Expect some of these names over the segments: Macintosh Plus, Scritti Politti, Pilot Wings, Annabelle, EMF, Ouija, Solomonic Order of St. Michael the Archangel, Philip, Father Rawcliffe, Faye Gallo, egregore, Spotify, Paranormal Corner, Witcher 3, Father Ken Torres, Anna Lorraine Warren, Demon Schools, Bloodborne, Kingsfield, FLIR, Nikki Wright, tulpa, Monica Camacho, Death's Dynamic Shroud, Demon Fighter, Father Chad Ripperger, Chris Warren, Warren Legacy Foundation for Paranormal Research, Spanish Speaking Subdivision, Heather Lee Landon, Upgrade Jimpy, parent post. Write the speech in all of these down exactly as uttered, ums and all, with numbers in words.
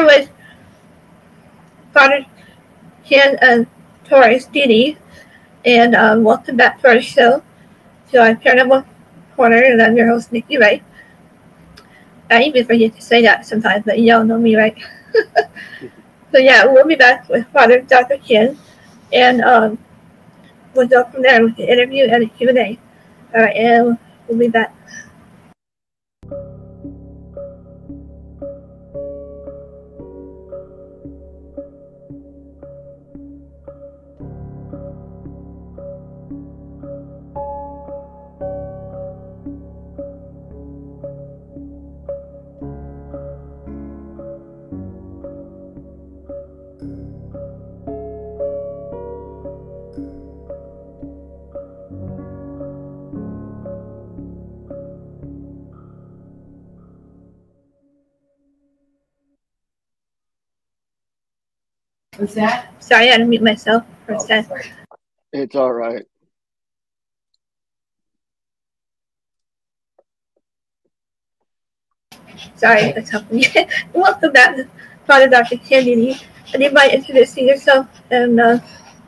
with Father Ken and Torres Didi, and um, welcome back to our show, to our Paranormal Corner, and I'm your host, Nikki Wright. I even forget to say that sometimes, but y'all know me, right? So yeah, we'll be back with Father Doctor Ken, and um, we'll go from there with the interview and the Q and A. All right, and we'll be back. What's that? Sorry, I had to mute myself for a sec. It's all right. Sorry, that's helping. Welcome back, Father Doctor Ken. And you might introduce yourself, and uh,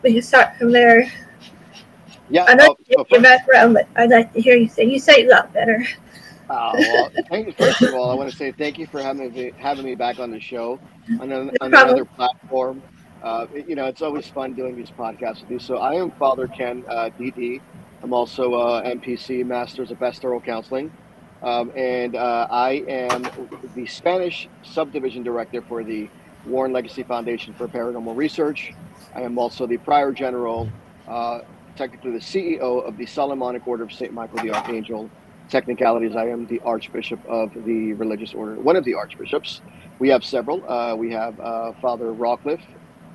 we can start from there. Yeah, I know oh, you oh, your background, but I'd like to hear you say. You say it a lot better. Uh, well, thank you. First of all, I want to say thank you for having me, having me back on the show on, an, on another platform. Uh, it, you know, it's always fun doing these podcasts with you. So I am Father Ken uh, D D. I'm also uh, M P C, Masters of Pastoral Counseling, um, and uh, I am the Spanish Subdivision Director for the Warren Legacy Foundation for Paranormal Research. I am also the Prior General, uh, technically the C E O of the Solomonic Order of Saint Michael the Archangel. Technicalities, I am the Archbishop of the religious order, one of the Archbishops. We have several. Uh, we have uh, Father Rawcliffe,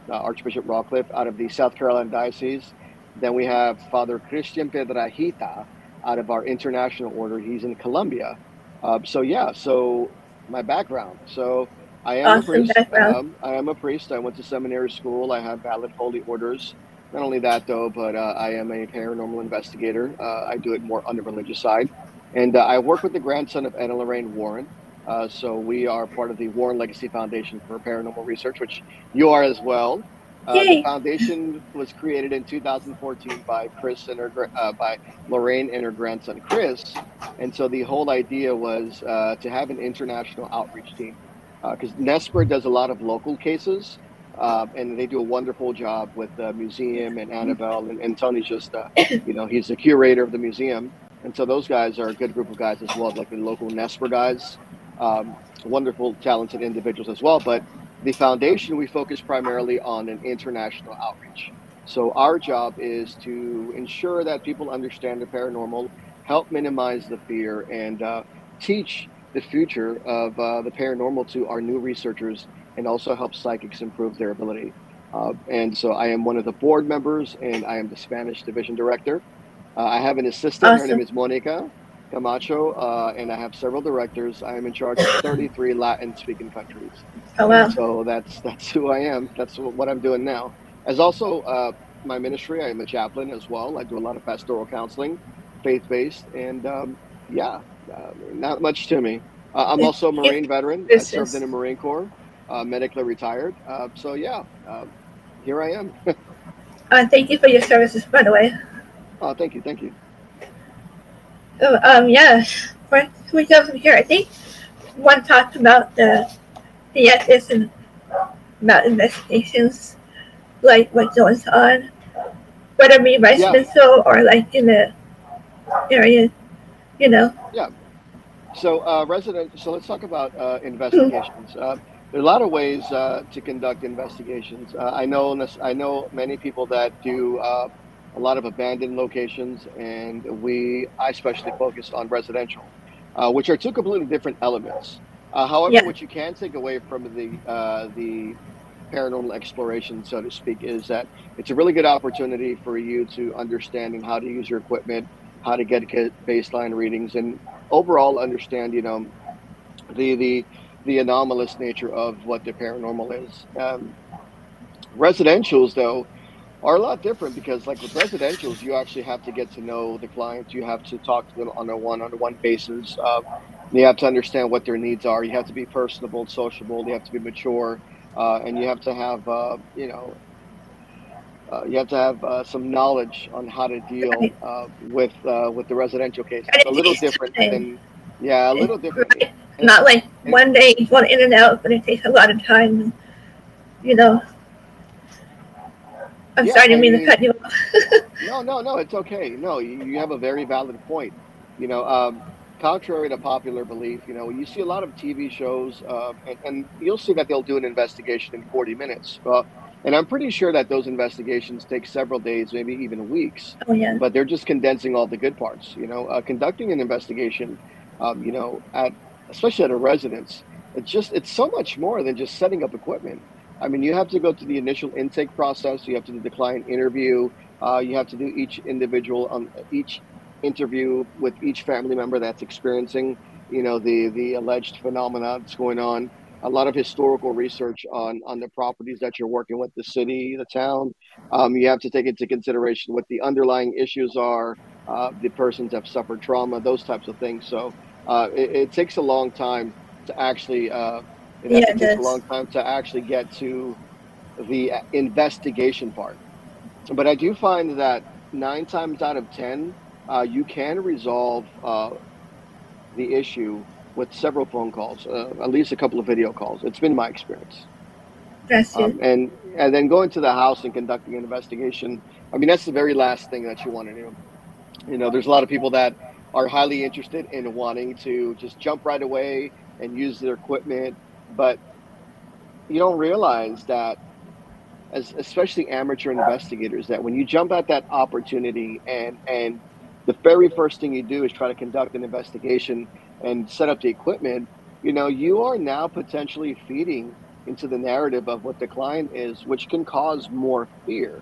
uh, Archbishop Rawcliffe out of the South Carolina Diocese. Then we have Father Christian Pedrajita out of our international order. He's in Colombia. Uh, so yeah, so my background. So I am awesome a priest. Um, I am a priest. I went to seminary school. I have valid holy orders. Not only that though, but uh, I am a paranormal investigator. Uh, I do it more on the religious side. And uh, I work with the grandson of Anna Lorraine Warren. Uh, so we are part of the Warren Legacy Foundation for Paranormal Research, which you are as well. Uh, the foundation was created in two thousand fourteen by Chris and her, uh, by Lorraine and her grandson Chris. And so the whole idea was uh, to have an international outreach team, because uh, N E S P R does a lot of local cases, uh, and they do a wonderful job with the museum and Annabelle. And, and Tony's just, uh, you know, he's the curator of the museum. And so those guys are a good group of guys as well, like the local N E S P R guys, um, wonderful, talented individuals as well. But the foundation, we focus primarily on an international outreach. So our job is to ensure that people understand the paranormal, help minimize the fear, and uh, teach the future of uh, the paranormal to our new researchers, and also help psychics improve their ability. Uh, and so I am one of the board members, and I am the Spanish Division Director. Uh, I have an assistant, awesome. Her name is Monica Camacho, uh, and I have several directors. I am in charge of thirty-three Latin-speaking countries. Oh, wow. And so that's that's who I am. That's what I'm doing now. As also uh, my ministry, I am a chaplain as well. I do a lot of pastoral counseling, faith-based, and um, yeah, uh, not much to me. Uh, I'm also a Marine veteran. I served in the Marine Corps, uh, medically retired. Uh, so yeah, uh, here I am. uh, thank you for your services, by the way. Oh, thank you, thank you. Oh, um, yeah, can we go from here? I think one talked about the the ethics and about investigations, like what goes on, whether it be vice versa or like in the area, you know. Yeah. So, uh, resident. So let's talk about uh, investigations. Mm-hmm. uh, there are a lot of ways uh, to conduct investigations. Uh, I know. I know many people that do. Uh, a lot of abandoned locations, and we, I especially focused on residential, uh, which are two completely different elements. Uh, however, yeah. What you can take away from the, uh, the paranormal exploration, so to speak, is that it's a really good opportunity for you to understand how to use your equipment, how to get baseline readings, and overall understand, you know, the, the, the anomalous nature of what the paranormal is. Um, residentials, though, are a lot different, because like with residentials, you actually have to get to know the clients. You have to talk to them on a one-on-one basis. Uh, You have to understand what their needs are. You have to be personable, sociable. You have to be mature, uh, and you have to have, uh, you know, uh, you have to have uh, some knowledge on how to deal uh, with uh, with the residential case. It's a little different than, yeah, a little different. Right. Not like one day you want in and out, but it takes a lot of time. You know, I'm yeah, sorry, I didn't mean to cut you off. no, no, no, it's okay. No, you, you have a very valid point. You know. Um, Contrary to popular belief, you know, you see a lot of T V shows, uh, and, and you'll see that they'll do an investigation in forty minutes. Uh, and I'm pretty sure that those investigations take several days, maybe even weeks. Oh, yeah. But they're just condensing all the good parts. You know, uh, conducting an investigation, um, you know, at especially at a residence, it's just it's so much more than just setting up equipment. I mean, you have to go through the initial intake process. You have to do the client interview. Uh, you have to do each individual on um, each. interview with each family member that's experiencing, you know, the the alleged phenomena that's going on. A lot of historical research on on the properties that you're working with, the city, the town. Um, you have to take into consideration what the underlying issues are. Uh, the persons have suffered trauma, those types of things. So uh, it, it takes a long time to actually. Uh, it, yeah, it takes does. a long time to actually get to the investigation part. But I do find that nine times out of ten. Uh, you can resolve uh, the issue with several phone calls, uh, at least a couple of video calls. It's been my experience. That's um, it. And, and then going to the house and conducting an investigation, I mean, that's the very last thing that you want to do. You know, there's a lot of people that are highly interested in wanting to just jump right away and use their equipment, but you don't realize that, as, especially amateur investigators, that when you jump at that opportunity and, and, the very first thing you do is try to conduct an investigation and set up the equipment, you know, you are now potentially feeding into the narrative of what the client is, which can cause more fear.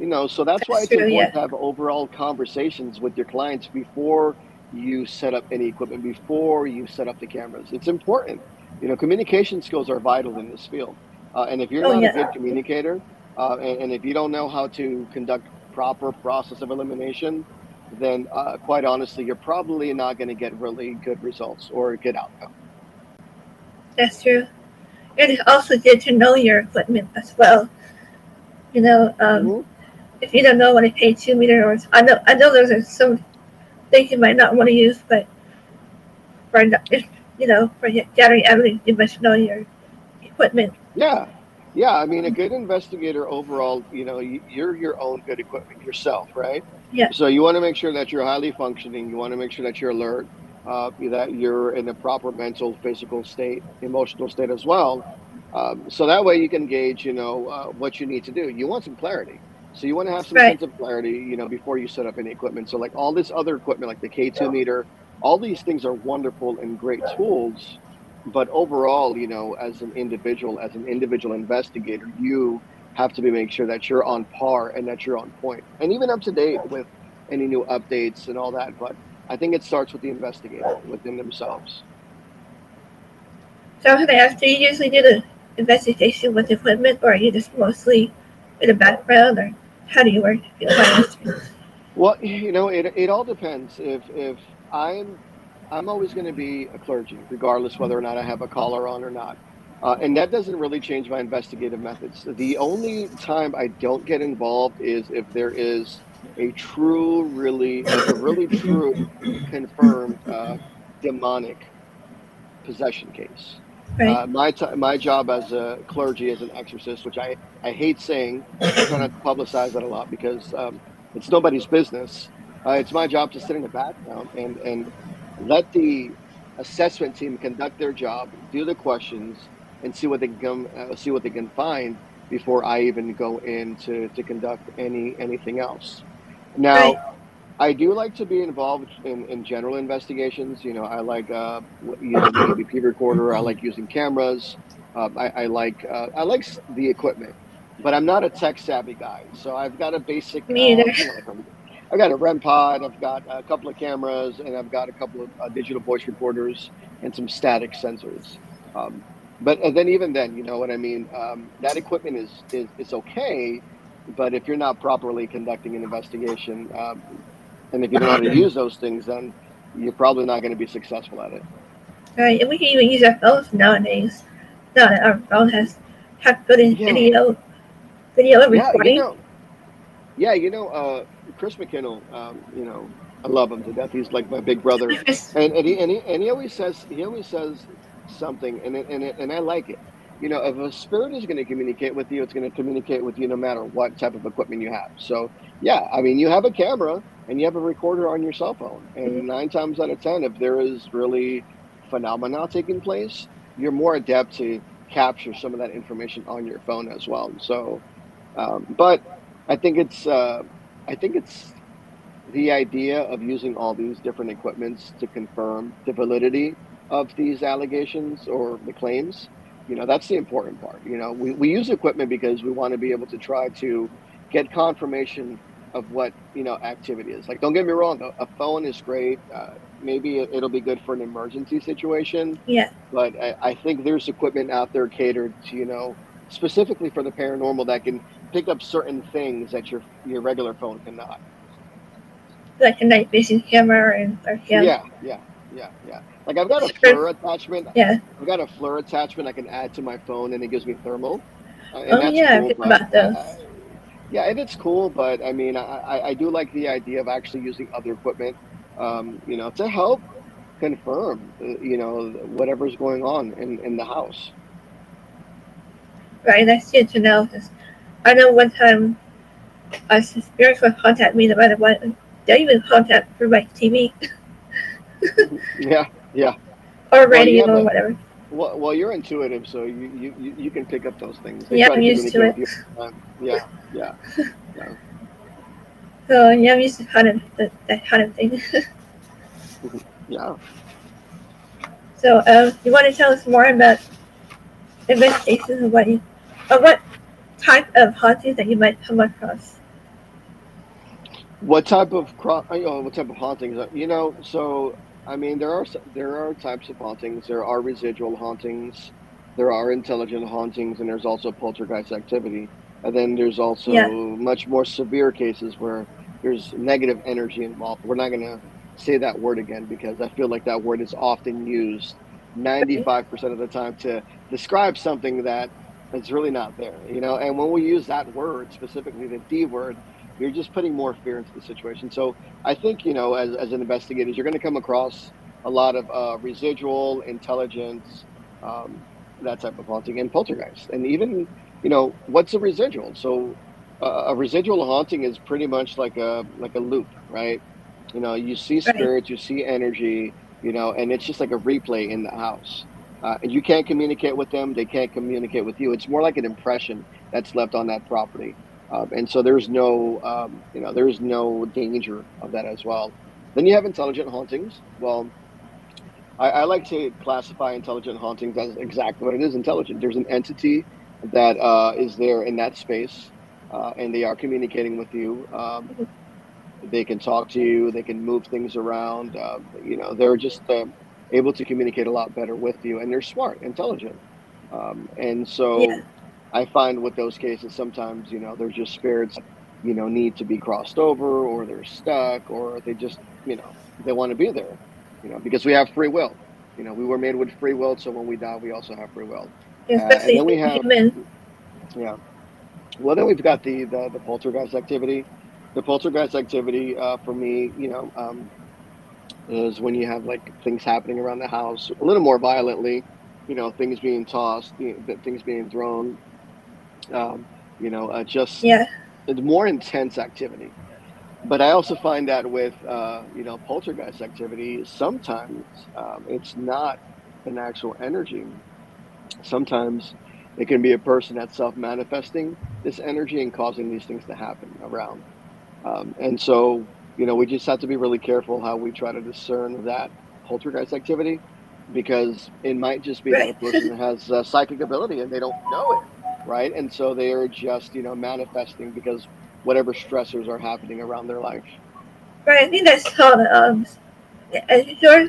You know, so that's, that's why it's true, important yeah. to have overall conversations with your clients before you set up any equipment, before you set up the cameras. It's important. You know, communication skills are vital in this field. Uh, and if you're oh, not yeah. a good communicator, uh, and, and if you don't know how to conduct proper process of elimination, then uh, quite honestly, you're probably not going to get really good results or a good outcome. That's true. It is also good to know your equipment as well. You know, um, mm-hmm. if you don't know what a K two meter or I know, I know those are some things you might not want to use, but for if, you know, for gathering evidence, you must know your equipment. Yeah, yeah. I mean, a good investigator overall, you know, you're your own good equipment yourself, right? Yeah. So you want to make sure that you're highly functioning. You want to make sure that you're alert, uh, that you're in the proper mental, physical state, emotional state as well. Um, so that way you can gauge, you know, uh, what you need to do. You want some clarity. So you want to have some right. sense of clarity, you know, before you set up any equipment. So like all this other equipment, like the K two meter, all these things are wonderful and great tools. But overall, you know, as an individual, as an individual investigator, you have to be make sure that you're on par and that you're on point and even up to date with any new updates and all that. But I think it starts with the investigator within themselves. So I was going to ask, do you usually do the investigation with equipment, or are you just mostly in the background, or how do you work? Well, you know, it, it all depends. If, if I'm, I'm always going to be a clergy, regardless whether or not I have a collar on or not. Uh, and that doesn't really change my investigative methods. The only time I don't get involved is if there is a true, really, like a really true, confirmed uh, demonic possession case. Right. Uh, my t my job as a clergy, as an exorcist, which I, I hate saying, I'm trying to publicize that a lot because um, it's nobody's business. Uh, it's my job to sit in the background and, and let the assessment team conduct their job, do the questions, and see what they can come, uh, see what they can find before I even go in to, to conduct any anything else. Now, right. I do like to be involved in, in general investigations. You know, I like uh, using the A B P recorder. I like using cameras. Uh, I, I like uh, I like the equipment, but I'm not a tech savvy guy. So I've got a basic. Me uh, either. I've got a R E M pod, I've got a couple of cameras, and I've got a couple of uh, digital voice recorders and some static sensors. Um, but then even then, you know what I mean? Um, that equipment is, is, is okay, but if you're not properly conducting an investigation, um, and if you don't know how to use those things, then you're probably not going to be successful at it. Right, and we can even use our phones nowadays. Now that our phone has have good in yeah. video, video and yeah, recording. You know, yeah, you know, uh, Chris McKinnell, um, you know, I love him to death. He's like my big brother, and and he and he, and he always says he always says something, and and and I like it. You know, if a spirit is going to communicate with you, it's going to communicate with you no matter what type of equipment you have. So, yeah, I mean, you have a camera and you have a recorder on your cell phone. And mm-hmm. nine times out of ten, if there is really phenomena taking place, you're more adept to capture some of that information on your phone as well. So, um, but I think it's uh, I think it's the idea of using all these different equipments to confirm the validity of these allegations or the claims. You know, that's the important part. You know, we, we use equipment because we want to be able to try to get confirmation of what, you know, activity is. Like, don't get me wrong, a, a phone is great. Uh, maybe it, it'll be good for an emergency situation. Yeah. But I, I think there's equipment out there catered to, you know, specifically for the paranormal that can pick up certain things that your your regular phone cannot. Like a night vision camera and or camera. Yeah, yeah, yeah, yeah. Like, I've got a FLIR attachment. Yeah. I've got a FLIR attachment I can add to my phone, and it gives me thermal. Uh, and oh, that's yeah, cool, but, about those. Uh, yeah, and it's cool, but, I mean, I, I do like the idea of actually using other equipment, um, you know, to help confirm, uh, you know, whatever's going on in, in the house. Right, that's good to know. I know one time a spiritual contact me, no matter what, they even contact through my T V. Yeah. Yeah, or radio well, or whatever. Well, well, you're intuitive, so you you, you can pick up those things. They yeah, I'm used to it. Yeah, yeah, yeah. So yeah, I'm used to kind of the, that kind of thing. Yeah. So, um, you want to tell us more about investigations and what you, or what type of hauntings that you might come across? What type of cro- oh, what type of hauntings? You know, so. I mean, there are there are types of hauntings. There are residual hauntings, there are intelligent hauntings, and there's also poltergeist activity. And then there's also yeah. much more severe cases where there's negative energy involved. We're not going to say that word again because I feel like that word is often used ninety-five percent of the time to describe something that is really not there. You know, and when we use that word, specifically the D word, you're just putting more fear into the situation. So I think, you know, as, as an investigator, you're going to come across a lot of uh, residual, intelligence, um, that type of haunting, and poltergeist. And even, you know, what's a residual? So uh, a residual haunting is pretty much like a like a loop, right? You know, you see spirits, you see energy, you know, and it's just like a replay in the house. Uh, and you can't communicate with them. They can't communicate with you. It's more like an impression that's left on that property. Um, and so there's no, um, you know, there's no danger of that as well. Then you have intelligent hauntings. Well, I, I like to classify intelligent hauntings as exactly what it is, intelligent. There's an entity that uh, is there in that space, uh, and they are communicating with you. Um, they can talk to you. They can move things around. Uh, you know, they're just uh, able to communicate a lot better with you, and they're smart, intelligent. Um, and so... Yeah. I find with those cases, sometimes, you know, they're just spirits, you know, need to be crossed over, or they're stuck, or they just, you know, they want to be there, you know, because we have free will. You know, we were made with free will. So when we die, we also have free will. Yeah, uh, and then we have, human. yeah, well, then we've got the, the, the poltergeist activity. The poltergeist activity uh, for me, you know, um, is when you have like things happening around the house a little more violently, you know, things being tossed, you know, things being thrown. Um, you know, uh, just yeah. it's more intense activity. But I also find that with, uh, you know, poltergeist activity, sometimes um, it's not an actual energy. Sometimes it can be a person that's self-manifesting this energy and causing these things to happen around. Um, and so, you know, we just have to be really careful how we try to discern that poltergeist activity, because it might just be right. that a person has uh, psychic ability and they don't know it. Right. And so they are just, you know, manifesting because whatever stressors are happening around their life. Right. I think that's how the, um, sure.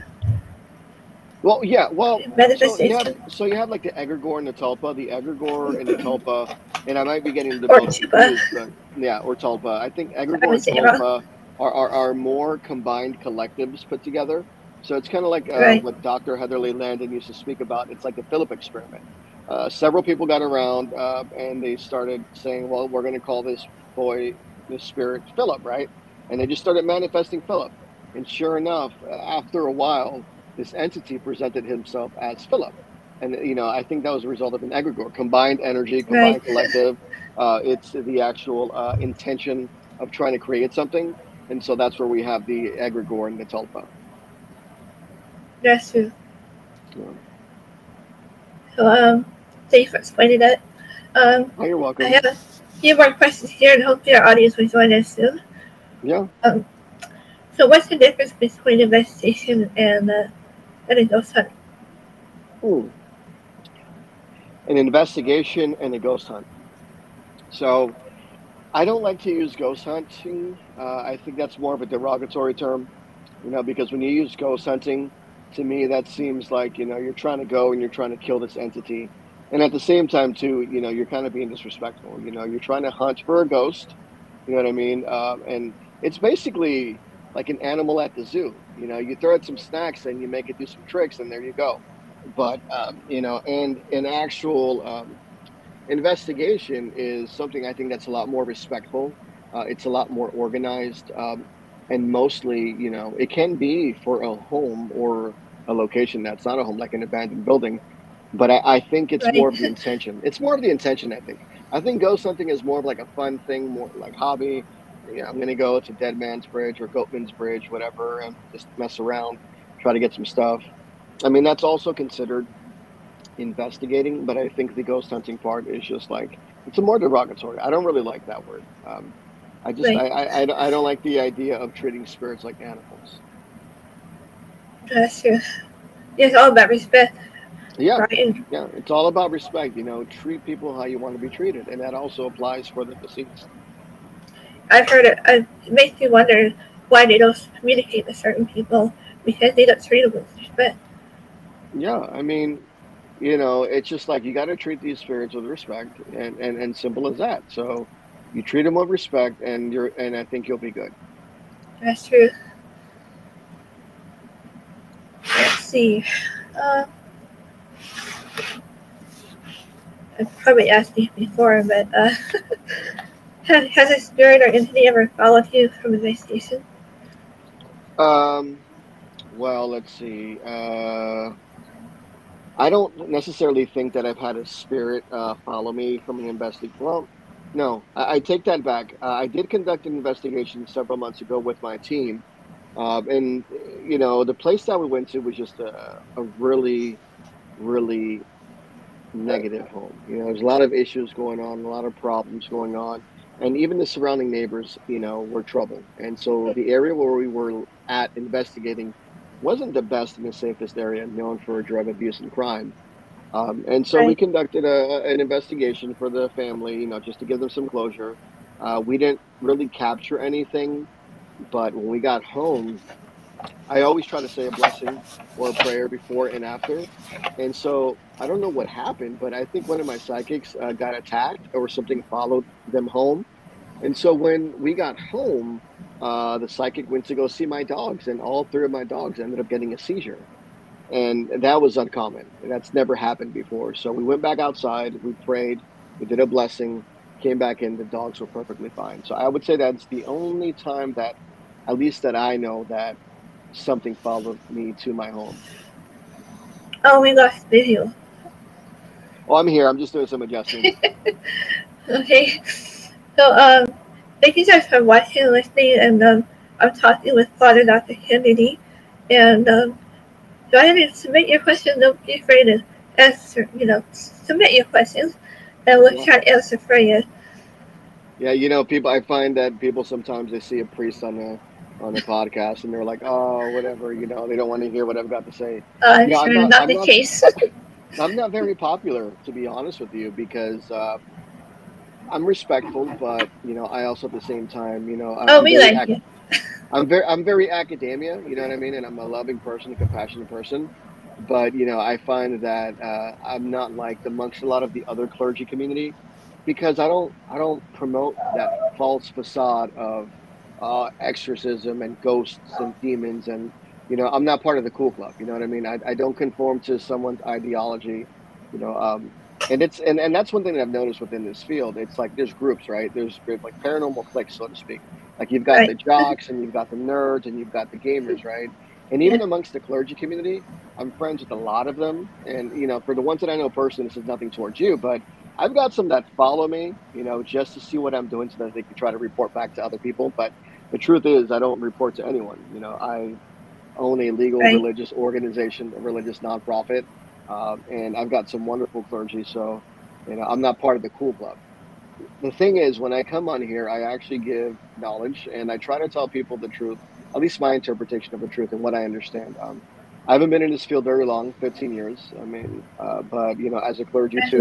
Well, yeah. Well, so you, have, so you have like the egregore and the tulpa, the egregore and the tulpa, and I might be getting the both. Uh, yeah. Or tulpa. I think egregore and tulpa are, are, are more combined collectives put together. So it's kind of like uh, right. what Doctor Heather Lee Landon used to speak about. It's like the Philip experiment. Uh, several people got around uh, and they started saying, well, we're going to call this boy, this spirit, Philip, right? And they just started manifesting Philip. And sure enough, after a while, this entity presented himself as Philip. And, you know, I think that was a result of an egregore, combined energy, combined right. collective. Uh, it's the actual uh, intention of trying to create something. And so that's where we have the egregore and the tulpa. Yes, sir. Yeah. So, um, thank you for explaining that. Um, oh, you're welcome. I have a few more questions here and hopefully our audience will join us soon. Yeah. Um, so what's the difference between investigation and uh, a ghost hunt? Ooh. An investigation and a ghost hunt. So I don't like to use ghost hunting. Uh, I think that's more of a derogatory term, you know, because when you use ghost hunting, to me, that seems like, you know, you're trying to go and you're trying to kill this entity. And at the same time, too, you know, you're kind of being disrespectful. You know, you're trying to hunt for a ghost. You know what I mean? Uh, and it's basically like an animal at the zoo. You know, you throw it some snacks and you make it do some tricks and there you go. But, um, you know, and an actual um, investigation is something I think that's a lot more respectful. Uh, it's a lot more organized. Um, and mostly, you know, it can be for a home or a location that's not a home, like an abandoned building. But I, I think it's right. more of the intention. It's more of the intention, I think. I think ghost hunting is more of like a fun thing, more like hobby. You know, I'm going to go to Dead Man's Bridge or Goatman's Bridge, whatever, and just mess around, try to get some stuff. I mean, that's also considered investigating, but I think the ghost hunting part is just like, it's a more derogatory. I don't really like that word. Um, I just, right. I, I, I don't like the idea of treating spirits like animals. That's true. It's all about respect. Yeah, right. yeah, it's all about respect. You know, treat people how you want to be treated, and that also applies for the deceased. I've heard it. It makes me wonder why they don't communicate with certain people because they don't treat them with respect. Yeah, I mean, you know, it's just like you got to treat these spirits with respect, and, and and simple as that. So you treat them with respect, and you're and I think you'll be good. That's true. Let's see. Uh, I probably asked you before, but uh, has a spirit or entity ever followed you from an investigation? Um, well, let's see. Uh, I don't necessarily think that I've had a spirit uh, follow me from an investigation. Well, no, I, I take that back. Uh, I did conduct an investigation several months ago with my team. Uh, and, you know, the place that we went to was just a, a really, really negative home. You know, there's a lot of issues going on, a lot of problems going on. And even the surrounding neighbors, you know, were trouble. And so the area where we were at investigating wasn't the best and the safest area known for drug abuse and crime. Um, and so right. we conducted a, an investigation for the family, you know, just to give them some closure. Uh, we didn't really capture anything. But when we got home, I always try to say a blessing or a prayer before and after. And so I don't know what happened, but I think one of my psychics uh, got attacked or something followed them home. And so when we got home, uh, the psychic went to go see my dogs, and all three of my dogs ended up getting a seizure. And that was uncommon. That's never happened before. So we went back outside, we prayed, we did a blessing, came back in, the dogs were perfectly fine. So I would say that's the only time that, at least that I know, that something followed me to my home. Oh, we lost video. Oh, I'm here. I'm just doing some adjustments. Okay. So, um, thank you guys for watching and listening. And um, I'm talking with Father Doctor Kennedy. And um, go ahead and submit your questions. Don't be afraid to answer, you know, submit your questions. And we'll yeah. try to answer for you. Yeah, you know, people, I find that people sometimes they see a priest on the on the podcast and they're like, oh, whatever, you know, they don't want to hear what I've got to say. Uh, you know, sure I'm not, not I'm the not, case. I'm not very popular, to be honest with you, because uh, I'm respectful, but, you know, I also at the same time, you know, I'm, oh, we very, like you. I'm, very, I'm very academia, you know what I mean? And I'm a loving person, a compassionate person. But, you know, I find that uh, I'm not like amongst a lot of the other clergy community because I don't I don't promote that false facade of uh, exorcism and ghosts and demons and you know, I'm not part of the cool club. You know what I mean? I, I don't conform to someone's ideology, you know, um, and it's, and, and that's one thing that I've noticed within this field. It's like, there's groups, right? There's like paranormal cliques, so to speak. Like you've got right. the jocks and you've got the nerds and you've got the gamers, right? And even yeah. amongst the clergy community, I'm friends with a lot of them. And, you know, for the ones that I know personally, this is nothing towards you, but I've got some that follow me, you know, just to see what I'm doing so that they can try to report back to other people. But the truth is, I don't report to anyone. You know, I own a legal right. religious organization, a religious nonprofit, um, and I've got some wonderful clergy. So, you know, I'm not part of the cool club. The thing is, when I come on here, I actually give knowledge and I try to tell people the truth, at least my interpretation of the truth and what I understand. Um, I haven't been in this field very long, fifteen years. I mean, uh, but, you know, as a clergy too,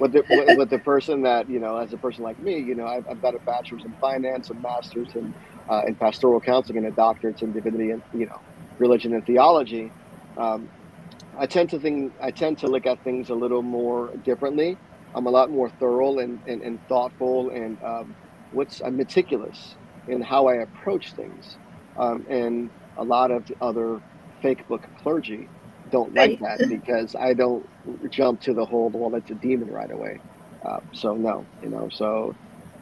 with the, with, with the person that, you know, as a person like me, you know, I've, I've got a bachelor's in finance and master's in, uh, in pastoral counseling and a doctorate in divinity and, you know, religion and theology. Um, I tend to think, I tend to look at things a little more differently. I'm a lot more thorough and, and, and thoughtful and um, what's I'm meticulous in how I approach things. Um, and a lot of other fake book clergy don't like right. that because I don't jump to the whole, well, it's a demon right away. Uh, so no, you know, so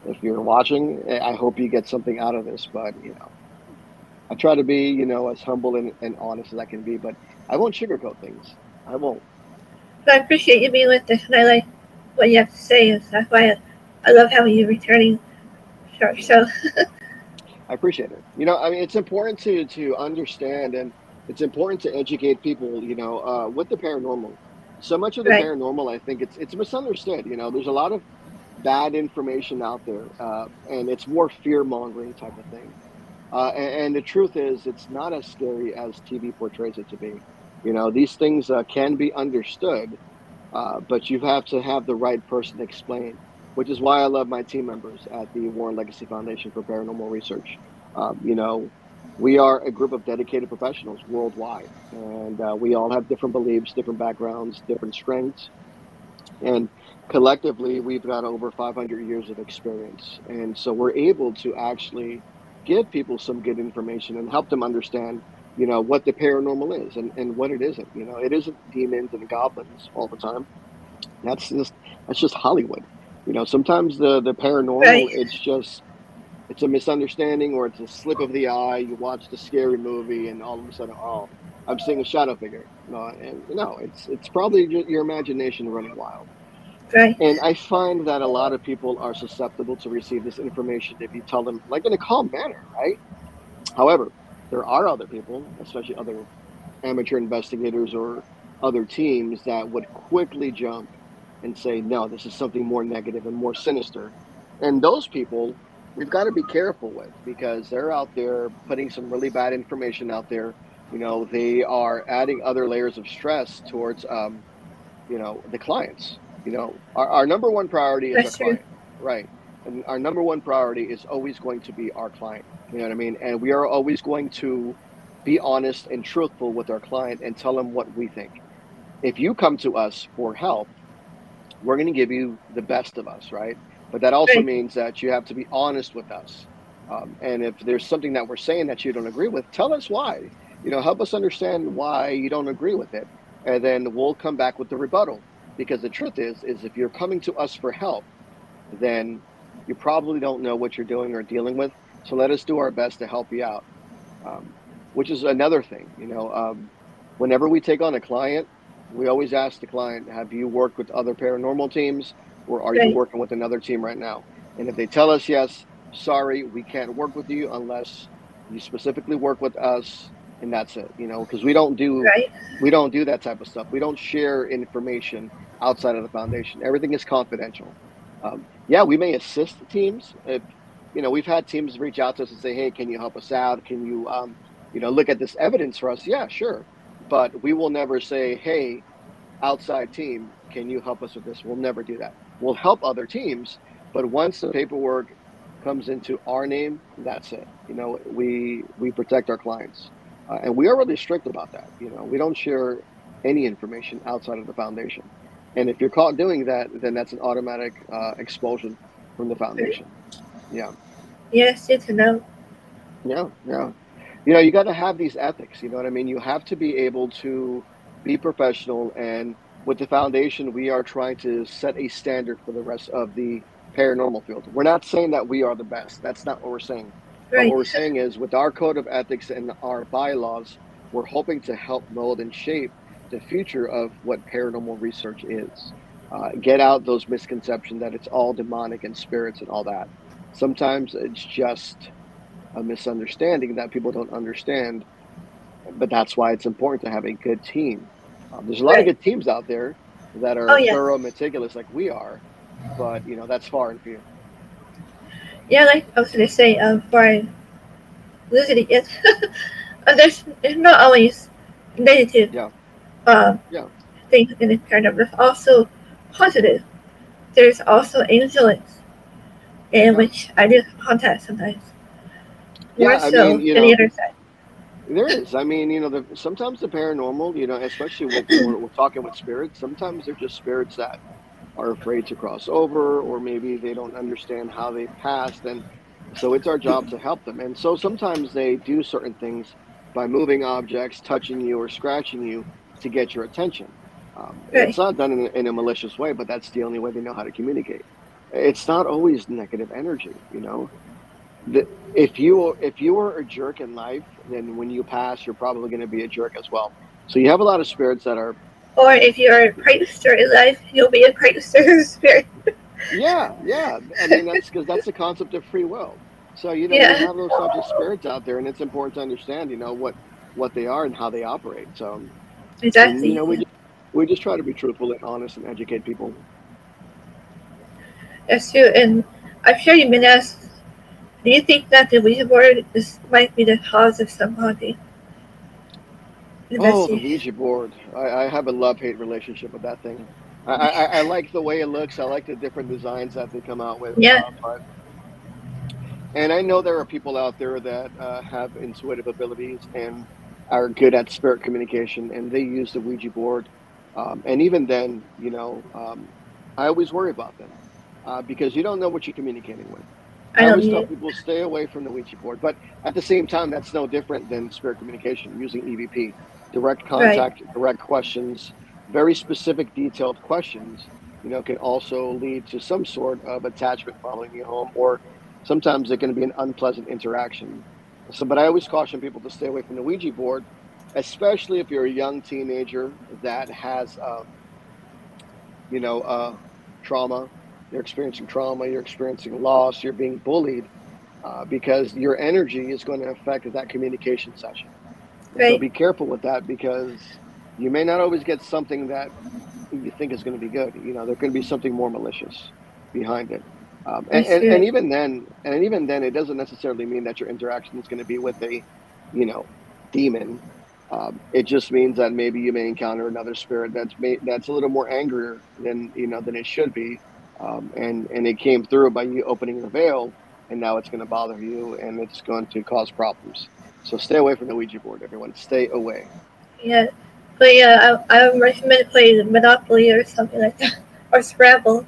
if you're watching, I hope you get something out of this, but you know, I try to be, you know, as humble and, and honest as I can be, but I won't sugarcoat things. I won't. So I appreciate you being with us, and I like what you have to say, and that's why I, I love how you're returning short show. I appreciate it. You know, I mean, it's important to, to understand, and it's important to educate people, you know, uh, with the paranormal. So much of the right. paranormal, I think it's, it's misunderstood. You know, there's a lot of bad information out there, uh, and it's more fear mongering type of thing. Uh, and, and the truth is, it's not as scary as T V portrays it to be. You know, these things uh, can be understood, uh, but you have to have the right person to explain, which is why I love my team members at the Warren Legacy Foundation for Paranormal Research. Um, you know, we are a group of dedicated professionals worldwide, and uh, we all have different beliefs, different backgrounds, different strengths. And collectively, we've got over five hundred years of experience. And so we're able to actually give people some good information and help them understand, you know, what the paranormal is and, and what it isn't. You know, it isn't demons and goblins all the time. That's just, that's just Hollywood. You know, sometimes the, the paranormal, right. it's just, it's a misunderstanding or it's a slip of the eye. You watch the scary movie and all of a sudden, oh, I'm seeing a shadow figure. No, and no, it's it's probably your imagination running wild. Right. And I find that a lot of people are susceptible to receive this information if you tell them, like in a calm manner, right? However, there are other people, especially other amateur investigators or other teams that would quickly jump and say, no, this is something more negative and more sinister. And those people, we've got to be careful with, because they're out there putting some really bad information out there. You know, they are adding other layers of stress towards, um, you know, the clients. You know, our, our number one priority is our client, right? And our number one priority is always going to be our client. You know what I mean? And we are always going to be honest and truthful with our client and tell them what we think. If you come to us for help, we're going to give you the best of us, right? But that also right. means that you have to be honest with us. Um, and if there's something that we're saying that you don't agree with, tell us why. You know, help us understand why you don't agree with it. And then we'll come back with the rebuttal. Because the truth is, is if you're coming to us for help, then you probably don't know what you're doing or dealing with. So let us do our best to help you out, um, which is another thing. You know, um, whenever we take on a client, we always ask the client, have you worked with other paranormal teams, or are right. you working with another team right now? And if they tell us yes, sorry, we can't work with you unless you specifically work with us, and that's it. You know, because we don't do right. we don't do that type of stuff. We don't share information outside of the foundation. Everything is confidential. Um, yeah, we may assist the teams. If, you know, we've had teams reach out to us and say, hey, can you help us out? Can you, um, you know, look at this evidence for us? Yeah, sure. But we will never say, hey, outside team, can you help us with this? We'll never do that. We'll help other teams, but once the paperwork comes into our name, that's it. You know, we we protect our clients, uh, and we are really strict about that. You know, we don't share any information outside of the foundation, and if you're caught doing that, then that's an automatic uh, expulsion from the foundation. Yeah. Yes, it's a no. Yeah, yeah. you know, you got to have these ethics, you know what I mean? You have to be able to be professional. And with the foundation, we are trying to set a standard for the rest of the paranormal field. We're not saying that we are the best. That's not what we're saying. Right. But what we're saying is, with our code of ethics and our bylaws, we're hoping to help mold and shape the future of what paranormal research is. Uh, get out those misconceptions that it's all demonic and spirits and all that. Sometimes it's just a misunderstanding that people don't understand, but that's why it's important to have a good team. Um, there's a lot right. of good teams out there that are oh, yeah. thorough, meticulous, like we are, but you know, that's far and few. Yeah, like I was gonna say, um, Brian, losing it yet? There's, there's not always negative, yeah, uh, yeah, things in the paranormal. There's also positive. There's also angelics, and yeah. which I do contact sometimes. Yeah, more so I mean, you than know, the other side. There is. I mean, you know, the, sometimes the paranormal, you know, especially when, when we're talking with spirits, sometimes they're just spirits that are afraid to cross over, or maybe they don't understand how they passed, and so it's our job to help them. And so sometimes they do certain things by moving objects, touching you, or scratching you to get your attention. Um, right. It's not done in a, in a malicious way, but that's the only way they know how to communicate. It's not always negative energy, you know. The, if you if you were a jerk in life, then when you pass, you're probably going to be a jerk as well. So you have a lot of spirits that are. Or if you're a prankster in life, you'll be a prankster spirit. Yeah, yeah. I mean, that's because that's the concept of free will. So, you know, yeah. you have those types of spirits out there, and it's important to understand, you know, what, what they are and how they operate. So, exactly. And, you know, we just, we just try to be truthful and honest and educate people. That's true. And I'm sure you've been asked, do you think that the Ouija board is, might be the cause of somebody? Oh, the Ouija board. I, I have a love-hate relationip with that thing. I, I, I like the way it looks. I like the different designs that they come out with. Yeah. Uh, and I know there are people out there that uh, have intuitive abilities and are good at spirit communication, and they use the Ouija board. Um, and even then, you know, um, I always worry about them uh, because you don't know what you're communicating with. I always tell people, stay away from the Ouija board. But at the same time, that's no different than spirit communication using E V P. Direct contact, right. direct questions, very specific, detailed questions, you know, can also lead to some sort of attachment following you home, or sometimes it can be an unpleasant interaction. So, but I always caution people to stay away from the Ouija board, especially if you're a young teenager that has, uh, you know, uh, trauma. You're experiencing trauma, you're experiencing loss, you're being bullied, uh, because your energy is going to affect that communication session. Right. So be careful with that, because you may not always get something that you think is going to be good. You know, there could be something more malicious behind it. Um, and, and, and even then, and even then, it doesn't necessarily mean that your interaction is going to be with a, you know, demon. Um, it just means that maybe you may encounter another spirit that's may, that's a little more angrier than, you know, than it should be. Um, and, and it came through by you opening the veil, and now it's going to bother you, and it's going to cause problems. So stay away from the Ouija board, everyone. Stay away. Yeah. But yeah, I, I would recommend playing Monopoly or something like that, or Scrabble.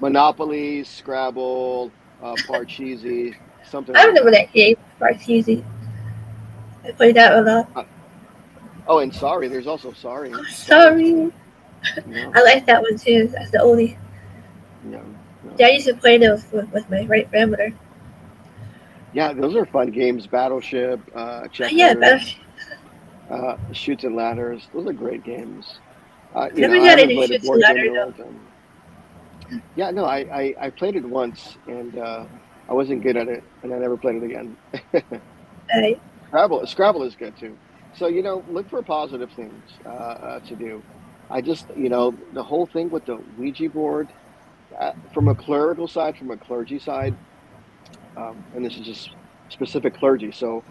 Monopoly, Scrabble, uh, Parcheesi, something like that. I remember that game, Parcheesi. I played that a lot. Uh, oh, and Sorry. There's also Sorry. Oh, Sorry. No. I like that one, too. That's the oldie. No, no. Yeah, I used to play those with, with my right grandmother. Yeah, those are fun games. Battleship, uh, checkers, yeah, Battleship. Uh, Shoots and Ladders. Those are great games. Uh, you Never know, had I any Shoots and Ladders. Yeah, no, I, I, I played it once, and uh, I wasn't good at it, and I never played it again. Right. Scrabble, Scrabble is good, too. So, you know, look for positive things uh, uh, to do. I just, you know, the whole thing with the Ouija board, Uh, from a clerical side, from a clergy side, um, and this is just specific clergy. So,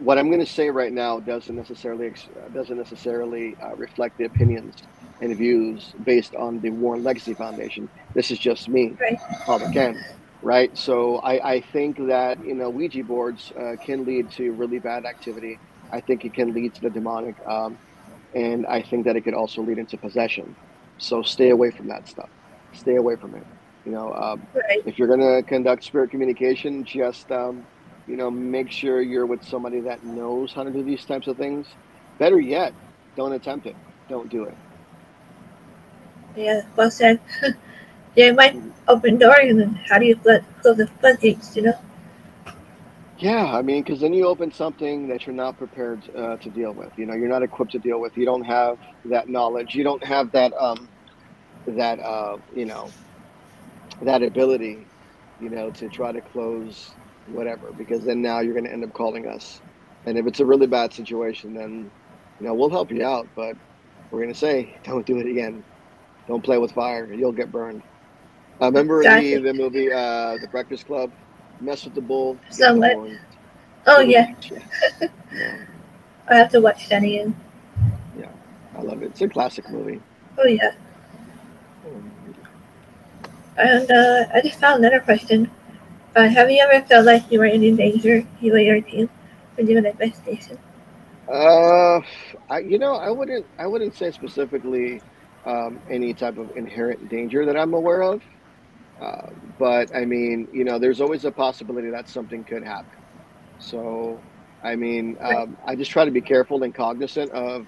what I'm going to say right now doesn't necessarily ex doesn't necessarily uh, reflect the opinions and views based on the Warren Legacy Foundation. This is just me, right. Father Ken, right? So, I, I think that you know Ouija boards uh, can lead to really bad activity. I think it can lead to the demonic, um, and I think that it could also lead into possession. So, stay away from that stuff. Stay away from it. You know, um, right. if you're going to conduct spirit communication, just um, you know, make sure you're with somebody that knows how to do these types of things. Better yet, don't attempt it. Don't do it. Yeah, well said. They might open door, and then how do you close the floodgates, you know? Yeah, I mean, because then you open something that you're not prepared uh, to deal with. You know, you're not equipped to deal with. You don't have that knowledge. You don't have that, um, that uh, you know, that ability, you know, to try to close whatever. Because then now you're going to end up calling us. And if it's a really bad situation, then, you know, we'll help you out. But we're going to say, don't do it again. Don't play with fire. You'll get burned. I remember exactly. the, the movie, uh, The Breakfast Club. Mess with the bull. Somewhat. Oh, yeah. Yeah. I have to watch that again. Yeah, I love it. It's a classic movie. Oh, yeah. And uh, I just found another question. Uh, have you ever felt like you were in danger, you or your team, when you were in an investigation? Uh, I, you know, I wouldn't. I wouldn't say specifically um, any type of inherent danger that I'm aware of. Uh, but I mean, you know, there's always a possibility that something could happen. So, I mean, um, I just try to be careful and cognizant of,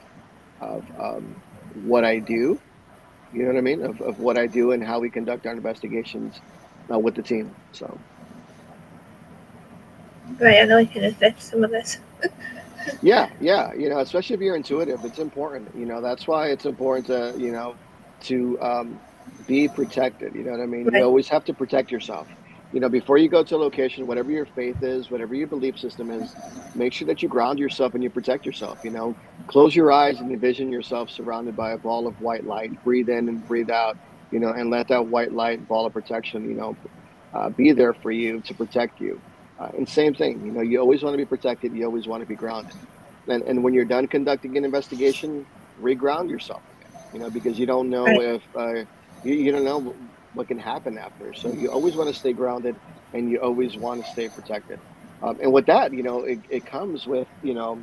of um, what I do, you know what I mean? Of, of what I do and how we conduct our investigations uh, with the team. So. Right. I know you can affect some of this. Yeah. Yeah. You know, especially if you're intuitive, it's important, you know, that's why it's important to, you know, to, um, be protected, you know what I mean? Right. You always have to protect yourself. You know, before you go to a location, whatever your faith is, whatever your belief system is, make sure that you ground yourself and you protect yourself, you know? Close your eyes and envision yourself surrounded by a ball of white light. Breathe in and breathe out, you know, and let that white light ball of protection, you know, uh, be there for you to protect you. Uh, and same thing, you know, you always want to be protected. You always want to be grounded. And, and when you're done conducting an investigation, reground yourself, you know, because you don't know right. if... Uh, You, you don't know what can happen after. So you always want to stay grounded and you always want to stay protected. Um, and with that, you know, it, it comes with, you know,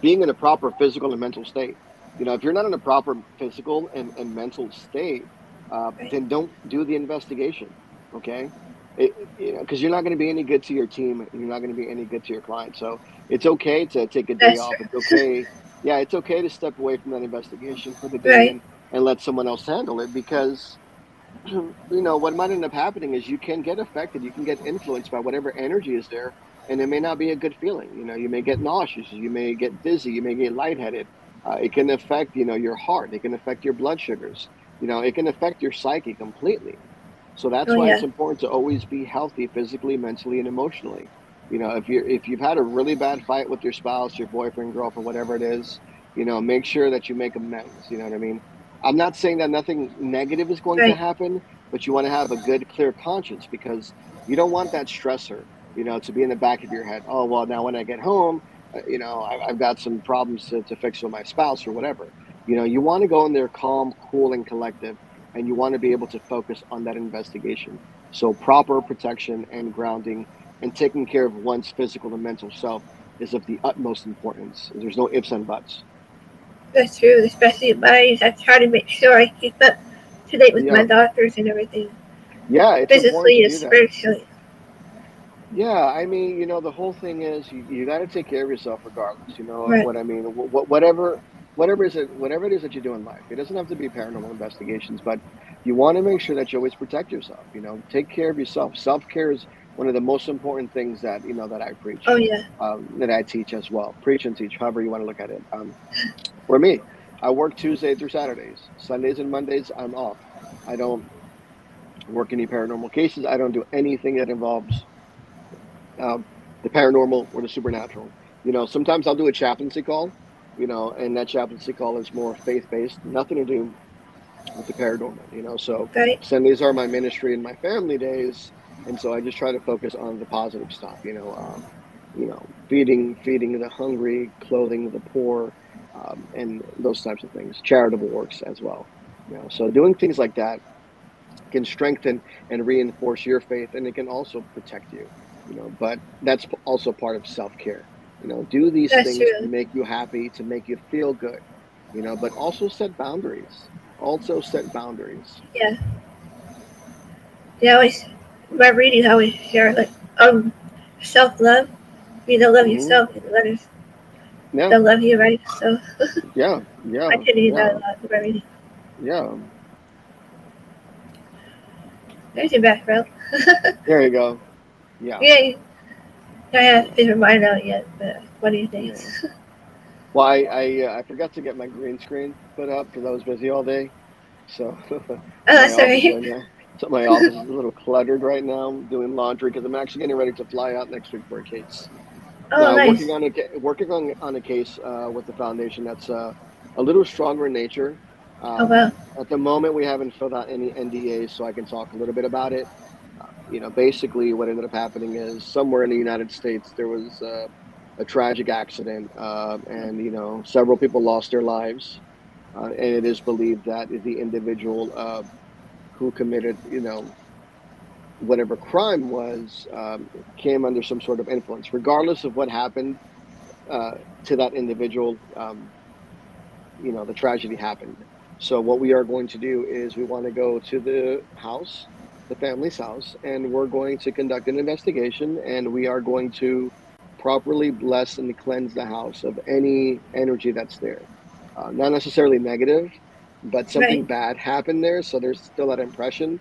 being in a proper physical and mental state. You know, if you're not in a proper physical and, and mental state, uh, then don't do the investigation. Okay. It, you know, because you're not going to be any good to your team. And you're not going to be any good to your client. So it's okay to take a day That's off. True. It's okay. Yeah. It's okay to step away from that investigation for the day. Right. And, and let someone else handle it, because, you know, what might end up happening is you can get affected. You can get influenced by whatever energy is there, and it may not be a good feeling. You know, you may get nauseous, you may get dizzy, you may get lightheaded. Uh, it can affect, you know, your heart. It can affect your blood sugars. You know, it can affect your psyche completely. So that's oh, why yeah. it's important to always be healthy physically, mentally, and emotionally. You know, if you're if you've had a really bad fight with your spouse, your boyfriend, girlfriend, whatever it is, you know, make sure that you make amends. You know what I mean? I'm not saying that nothing negative is going right. to happen, but you want to have a good, clear conscience, because you don't want that stressor, you know, to be in the back of your head. Oh, well, now when I get home, uh, you know, I, I've got some problems to, to fix with my spouse or whatever. You know, you want to go in there calm, cool, and collective, and you want to be able to focus on that investigation. So proper protection and grounding and taking care of one's physical and mental self is of the utmost importance. There's no ifs and buts. That's true, especially mine. I try to make sure I keep up to date with yeah. my doctors and everything. Yeah, it's physically and spiritually. Yeah, I mean, you know, the whole thing is you, you got to take care of yourself, regardless. You know right. what I mean? Whatever, whatever is it, whatever it is that you do in life, it doesn't have to be paranormal investigations, but you want to make sure that you always protect yourself. You know, take care of yourself. Self-care is one of the most important things that you know that I preach. Oh yeah. Um, that I teach as well. Preach and teach, however you want to look at it. Um, For me, I work Tuesday through Saturdays. Sundays and Mondays, I'm off. I don't work any paranormal cases. I don't do anything that involves um, the paranormal or the supernatural. You know, sometimes I'll do a chaplaincy call, you know, and that chaplaincy call is more faith-based, nothing to do with the paranormal, you know. So right. Sundays are my ministry and my family days, and so I just try to focus on the positive stuff, you know, um, you know, feeding, feeding the hungry, clothing the poor, Um, and those types of things, charitable works as well. You know, so doing things like that can strengthen and reinforce your faith, and it can also protect you. You know, but that's also part of self-care. You know, do these that's things true. to make you happy, to make you feel good. You know, but also set boundaries. Also set boundaries. Yeah. Yeah. I always, my reading, I always share like, um, self-love. You know, love mm-hmm. yourself and others. Yeah. They'll love you, right? So yeah, yeah. I can eat yeah. that a lot for everything. Yeah. There's your back row. There you go. Yeah. Yay. I haven't figured mine out yet, but what do you think? Yeah. Well, I I, uh, I forgot to get my green screen put up because I was busy all day. So. Oh, sorry. Right now, so my office is a little cluttered right now. Doing laundry because I'm actually getting ready to fly out next week for a case. Oh, uh, nice. Working on a working on on a case uh, with the foundation that's uh, a little stronger in nature. Um, oh, wow. At the moment, we haven't filled out any N D As, so I can talk a little bit about it. Uh, you know, basically, what ended up happening is somewhere in the United States there was uh, a tragic accident, uh, and you know, several people lost their lives. Uh, and it is believed that the individual uh, who committed, you know, whatever crime was, um, came under some sort of influence, regardless of what happened uh, to that individual. Um, you know, the tragedy happened. So what we are going to do is we want to go to the house, the family's house, and we're going to conduct an investigation, and we are going to properly bless and cleanse the house of any energy that's there. Uh, not necessarily negative, but something right. bad happened there. So there's still that impression.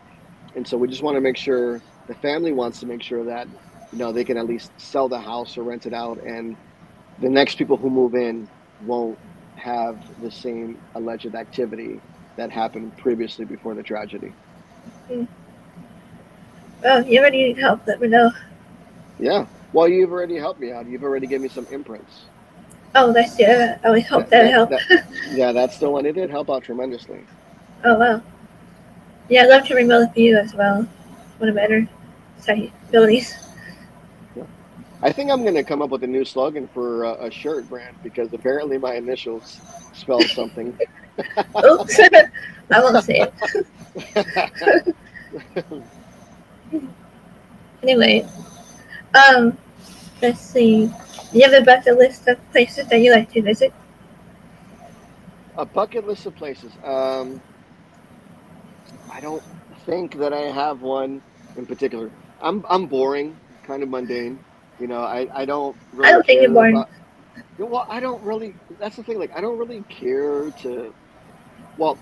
And so we just want to make sure the family wants to make sure that, you know, they can at least sell the house or rent it out. And the next people who move in won't have the same alleged activity that happened previously before the tragedy. Mm. Well, you already need help, let me know. Yeah, well, you've already helped me out. You've already given me some imprints. Oh, that's yeah. I would hope that, that helped. That, yeah, that's the one. It did help out tremendously. Oh, wow. Yeah, I'd love to remote view as well. One of my other abilities. I think I'm going to come up with a new slogan for uh, a shirt brand because apparently my initials spell something. Oops. I won't say it. Anyway, um, let's see. Do you have a bucket list of places that you like to visit? A bucket list of places? Um, I don't think that I have one in particular. I'm, I'm boring, kind of mundane. You know, I, I don't really I don't think you're boring. About, well, I don't really, that's the thing, like, I don't really care to, well,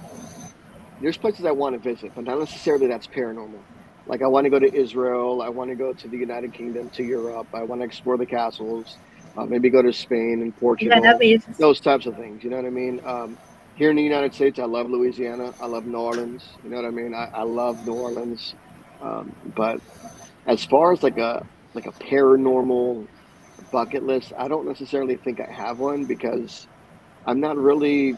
there's places I want to visit, but not necessarily that's paranormal. Like, I want to go to Israel, I want to go to the United Kingdom, to Europe, I want to explore the castles, uh, maybe go to Spain and Portugal, yeah, those types of things, you know what I mean? Um, here in the United States, I love Louisiana, I love New Orleans, you know what I mean? I, I love New Orleans, um, but as far as, like, a like a paranormal bucket list, I don't necessarily think I have one because I'm not really,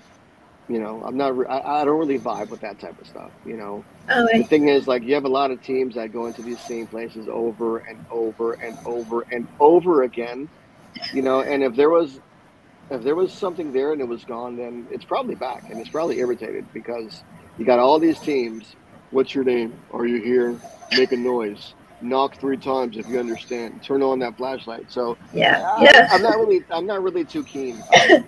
you know, I'm not, re I, I don't really vibe with that type of stuff, you know. Oh, right. The thing is, like, you have a lot of teams that go into these same places over and over and over and over again, you know, and if there was, if there was something there and it was gone, then it's probably back and it's probably irritated because you got all these teams. What's your name? Are you here? Make a noise. Knock three times if you understand. Turn on that flashlight. So yeah, I, yeah. I'm not really, I'm not really too keen. Um,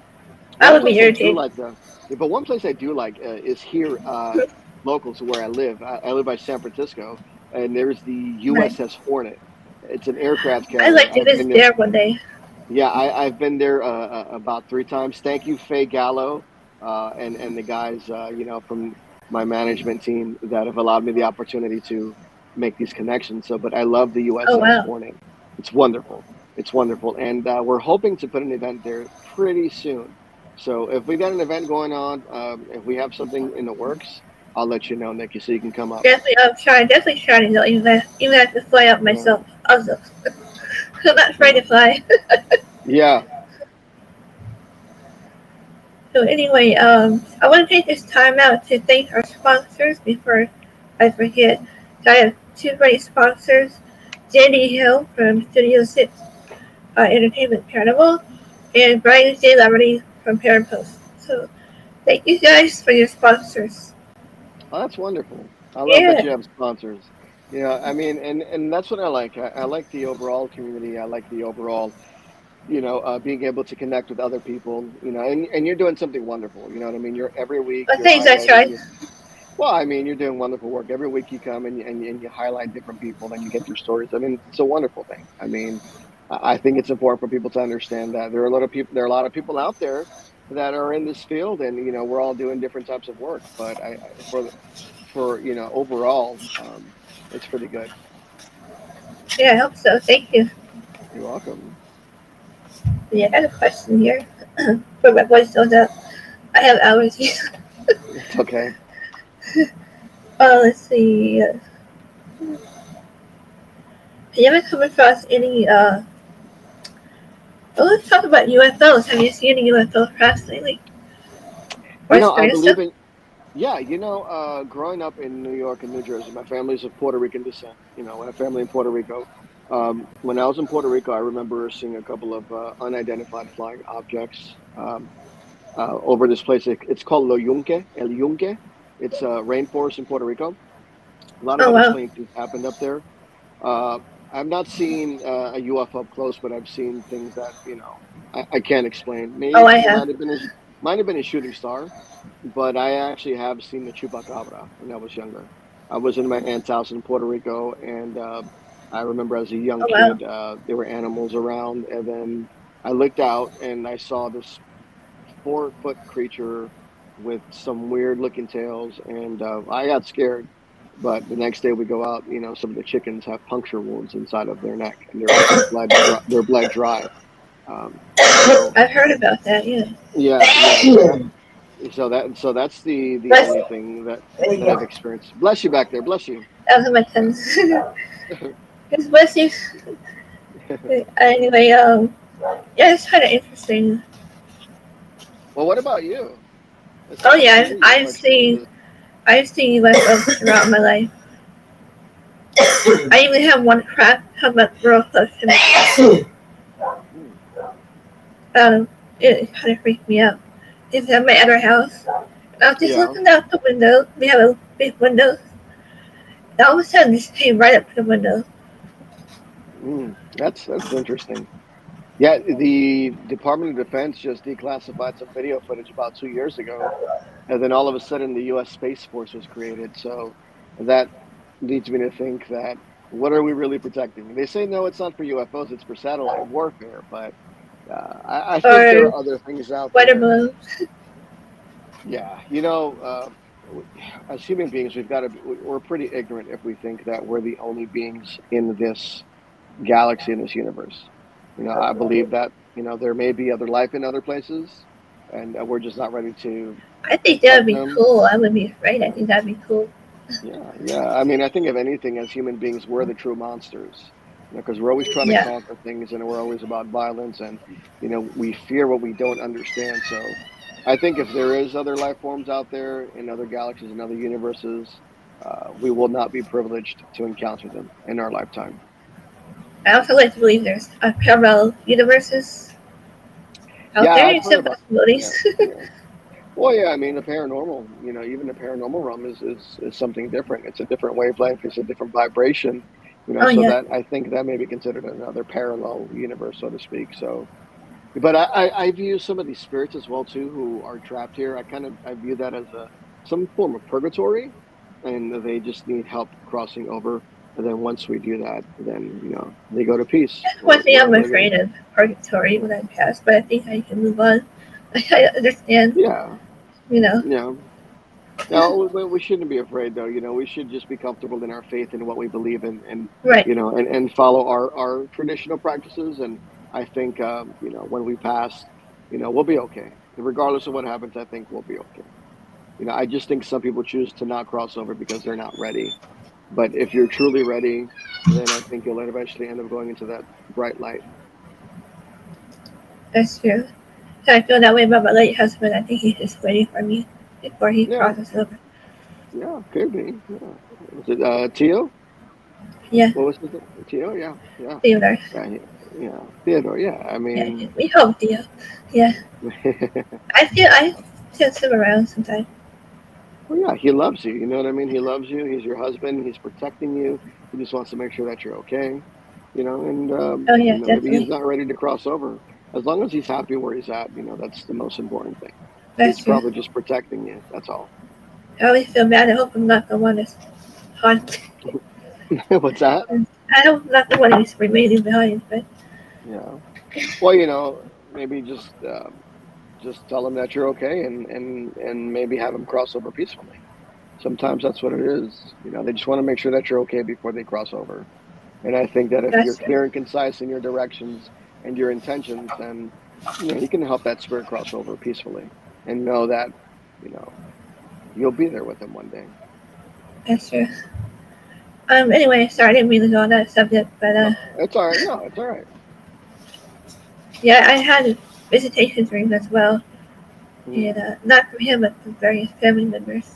I would be irritated. Like that. But one place I do like uh, is here, uh, local to where I live. I, I live by San Francisco, and there's the U S S right. Hornet. It's an aircraft carrier. I like to visit there one day. Yeah, I, I've been there uh, uh, about three times. Thank you, Faye Gallo, uh, and and the guys, uh, you know, from my management team that have allowed me the opportunity to make these connections. So, but I love the U S S oh, wow. Hornet. It's wonderful. It's wonderful. And uh, we're hoping to put an event there pretty soon. So if we got an event going on, um, if we have something in the works, I'll let you know, Nikki, so you can come up. Definitely, I'm trying, definitely trying to know, even, even have to fly up myself. Yeah. Also, I'm not afraid to fly. Yeah. So anyway, um, I want to take this time out to thank our sponsors before I forget. So I have two great sponsors, Jenny Hill from Studio six uh, Entertainment Paranormal, and Brian J. Laverty from Parent Post. So thank you guys for your sponsors. Oh, that's wonderful. I love yeah. that you have sponsors. Yeah, I mean, and, and that's what I like. I, I like the overall community. I like the overall, you know, uh, being able to connect with other people, you know, and, and you're doing something wonderful. You know what I mean? You're every week. Oh, thanks, I tried. Well, I mean, you're doing wonderful work. Every week you come and, and, and you highlight different people and you get their stories. I mean, it's a wonderful thing. I mean, I think it's important for people to understand that there are a lot of people, there are a lot of people out there that are in this field, and, you know, we're all doing different types of work, but I, I for, for, you know, overall, um, it's pretty good. Yeah, I hope so. Thank you. You're welcome. Yeah, I had a question here. But my voice goes up. I have allergies. It's okay. Oh, let's see. Have you ever come across any, uh, well, let's talk about U F Os. Have you seen any U F O crafts lately? Or you know, I believe in, yeah, you know, uh, growing up in New York and New Jersey, my family's of Puerto Rican descent. You know, I have family in Puerto Rico. Um, when I was in Puerto Rico, I remember seeing a couple of uh, unidentified flying objects um, uh, over this place. It, it's called El Yunque, El Yunque. It's a rainforest in Puerto Rico. A lot of oh, wow. things happened up there. Uh, I've not seen uh, a U F O up close, but I've seen things that, you know, I, I can't explain. Maybe oh, I have. Might have, been a, might have been a shooting star, but I actually have seen the Chupacabra when I was younger. I was in my aunt's house in Puerto Rico, and uh, I remember as a young oh, wow. kid, uh, there were animals around, and then I looked out and I saw this four-foot creature with some weird-looking tails, and uh, I got scared. But the next day we go out, you know, some of the chickens have puncture wounds inside of their neck, and they're blood dry. They're blood dry. Um, so, I've heard about that. Yeah. Yeah. yeah. So that so that's the the Bless only thing that, that I've experienced. Bless you back there. Bless you. That was in my tongue. Bless you. Anyway, um, yeah, it's kind of interesting. Well, what about you? It's oh yeah, I've, I've seen, I've seen U F Os throughout my life. I even have one craft come up real close to me. Um, it kind of freaked me out. It's at my other house. And I was just yeah. looking out the window. We have a big window. And all of a sudden, this came right up to the window. Mm, that's that's interesting. Yeah, the Department of Defense just declassified some video footage about two years ago, and then all of a sudden the U S Space Force was created. So that leads me to think that what are we really protecting? They say, no, it's not for U F Os, it's for satellite warfare, but uh, I, I think there are other things out there. Weather balloons. Yeah, you know, uh, as human beings, we've got to, we're pretty ignorant if we think that we're the only beings in this galaxy, in this universe. You know, I believe that, you know, there may be other life in other places, and we're just not ready to. I think that would be them. cool. I would be afraid. I think that would be cool. Yeah, yeah. I mean, I think if anything, as human beings, we're the true monsters, because you know, we're always trying to yeah. conquer things, and we're always about violence, and, you know, we fear what we don't understand. So I think if there is other life forms out there in other galaxies and other universes, uh, we will not be privileged to encounter them in our lifetime. I also like to believe there's uh, parallel universes out yeah, there. Some possibilities. Yeah, yeah. Well, yeah, I mean, the paranormal, you know, even the paranormal realm is, is, is something different. It's a different wavelength. It's a different vibration. You know, oh, so yeah. that I think that may be considered another parallel universe, so to speak. So, but I, I, I view some of these spirits as well, too, who are trapped here. I kind of I view that as a some form of purgatory, and they just need help crossing over. And then once we do that, then, you know, they go to peace. One thing I'm afraid of purgatory when I pass, but I think I can move on. I understand. Yeah. You know. Yeah. No, we, we shouldn't be afraid, though. You know, we should just be comfortable in our faith and what we believe in, and, right. you know, and, and follow our, our traditional practices. And I think, um, you know, when we pass, you know, we'll be okay. And regardless of what happens, I think we'll be okay. You know, I just think some people choose to not cross over because they're not ready. But if you're truly ready, then I think you'll eventually end up going into that bright light. That's true. So I feel that way about my late husband. I think he's just waiting for me before he yeah. crosses over. Yeah, could be. Yeah. Was it uh, Tio? Yeah. What was it? Tio? Yeah. yeah. Theodore. Yeah, yeah. Theodore, yeah. I mean. Yeah, we hope Theo. Yeah. I feel I sense him around sometimes. Well, yeah, he loves you. You know what I mean? He loves you. He's your husband. He's protecting you. He just wants to make sure that you're okay. You know, and um, oh, yeah, you know, maybe he's not ready to cross over. As long as he's happy where he's at, you know, that's the most important thing. That's he's true. probably just protecting you. That's all. I always feel bad. I hope I'm not the one that's haunting. What's that? I hope I'm not the one who's remaining behind. But yeah. Well, you know, maybe just uh, just tell them that you're okay, and and and maybe have them cross over peacefully. Sometimes that's what it is. You know, they just want to make sure that you're okay before they cross over. And I think that if that's you're true. clear and concise in your directions and your intentions, then you know, you can help that spirit cross over peacefully, and know that, you know, you'll be there with them one day. That's true. Um. Anyway, sorry, I didn't mean to go on that subject, but uh. No, it's all right. No, it's all right. Yeah, I had a visitation dream as well, mm. and uh, not from him, but from various family members.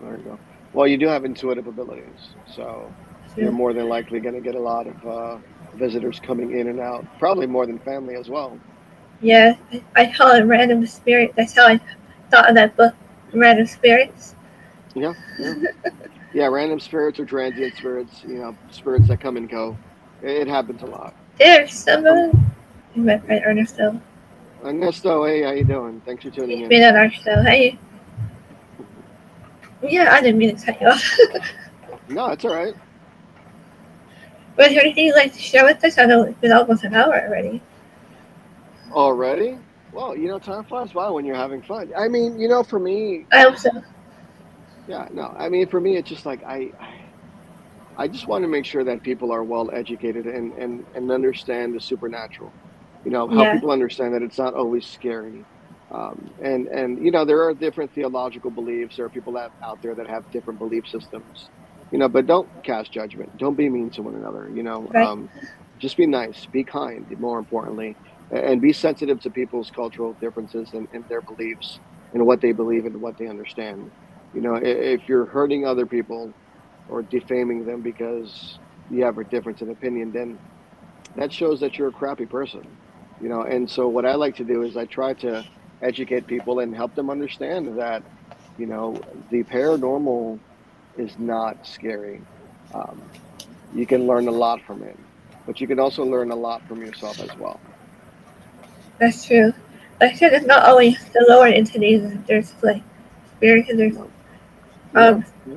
There you go. Well, you do have intuitive abilities, so sure. you're more than likely going to get a lot of uh, visitors coming in and out. Probably more than family as well. Yeah, I, I call it random spirit. That's how I thought of that book, Random Spirits. Yeah, yeah, yeah. Random spirits or transient spirits. You know, spirits that come and go. It, it happens a lot. There's someone. You met by Ernesto. Ernesto, hey, how you doing? Thanks for tuning He's in. Been on our show. Hey. Yeah, I didn't mean to cut you off. No, it's all right. Was there anything you'd like to share with us? I know it's been almost an hour already. Already? Well, you know, time flies by when you're having fun. I mean, you know, for me... I hope so. Yeah, no, I mean, for me, it's just like, I... I I just want to make sure that people are well educated and, and, and understand the supernatural, you know, how yeah. people understand that it's not always scary. Um, and, and, you know, there are different theological beliefs. There are people that, out there that have different belief systems, you know, but don't cast judgment. Don't be mean to one another, you know, right. um, just be nice, be kind, more importantly, and be sensitive to people's cultural differences and, and their beliefs and what they believe and what they understand. You know, if you're hurting other people, or defaming them because you have a difference in opinion, then that shows that you're a crappy person, you know? And so what I like to do is I try to educate people and help them understand that, you know, the paranormal is not scary. Um, you can learn a lot from it, but you can also learn a lot from yourself as well. That's true. Like I said, it's not always the lower entities. There's like spirits, there's um, yeah, yeah.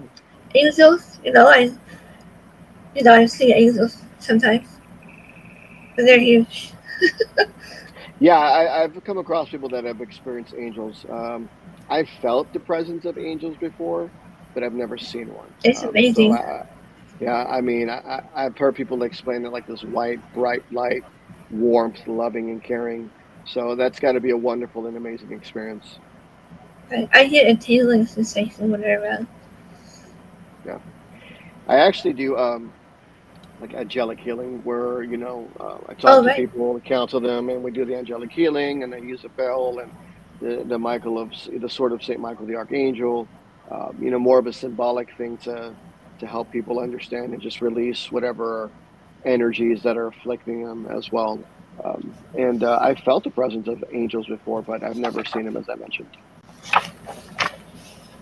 angels. You know, I, you know, I see angels sometimes, but they're huge. Yeah, I, I've come across people that have experienced angels. Um, I've felt the presence of angels before, but I've never seen one. It's um, amazing. So I, yeah, I mean, I, I've heard people explain it like this white, bright light, warmth, loving and caring. So that's got to be a wonderful and amazing experience. I, I get a tingling sensation when I'm around. Yeah, I actually do um, like angelic healing, where you know uh, I talk oh, right. to people, counsel them, and we do the angelic healing, and I use a bell and the, the Michael of the sword of Saint Michael the Archangel. Um, you know, more of a symbolic thing to to help people understand and just release whatever energies that are afflicting them as well. Um, and uh, I felt the presence of angels before, but I've never seen them, as I mentioned.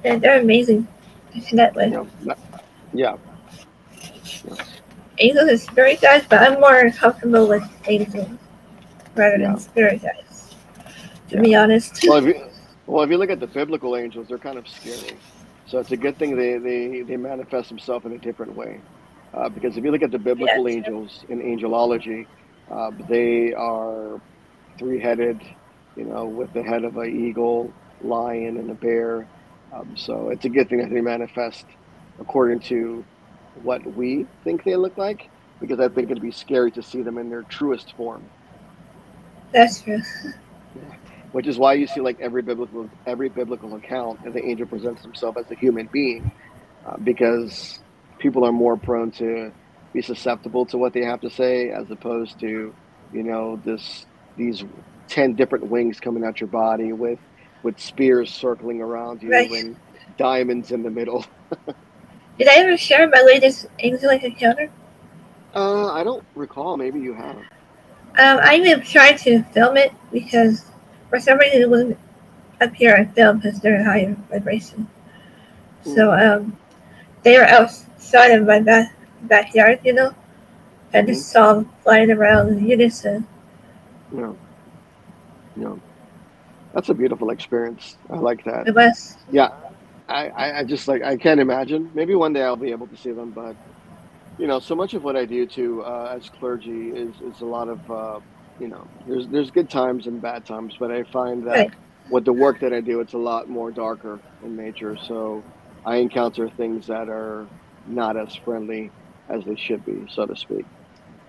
Yeah, they're amazing. That way. Yeah. Yeah. yeah. Angels are spirit guys, but I'm more comfortable with angels rather yeah. than spirit guys, to yeah. be honest. Well if, you, well, if you look at the biblical angels, they're kind of scary. So it's a good thing they, they, they manifest themselves in a different way. Uh, because if you look at the biblical yeah, angels true. in angelology, uh, they are three-headed, you know, with the head of an eagle, lion, and a bear. Um, so it's a good thing that they manifest according to what we think they look like, because I think it'd be scary to see them in their truest form. That's true. Yeah. Which is why you see like every biblical every biblical account that the angel presents himself as a human being, uh, because people are more prone to be susceptible to what they have to say, as opposed to, you know, this these ten different wings coming out your body with. with spears circling around you right. and diamonds in the middle. Did I ever share my latest angelic encounter? Uh, I don't recall. Maybe you have. Um, I even tried to film it because for some reason it wouldn't appear on film because they're in higher vibration. Mm. So um, they were outside of my back backyard, you know. I mm-hmm. just saw them flying around in unison. No. No. That's a beautiful experience. I like that. It was. Yeah. I, I just like, I can't imagine. Maybe one day I'll be able to see them, but you know, so much of what I do too uh, as clergy is, is a lot of, uh, you know, there's, there's good times and bad times, but I find that right. with the work that I do, it's a lot more darker in nature. So I encounter things that are not as friendly as they should be, so to speak.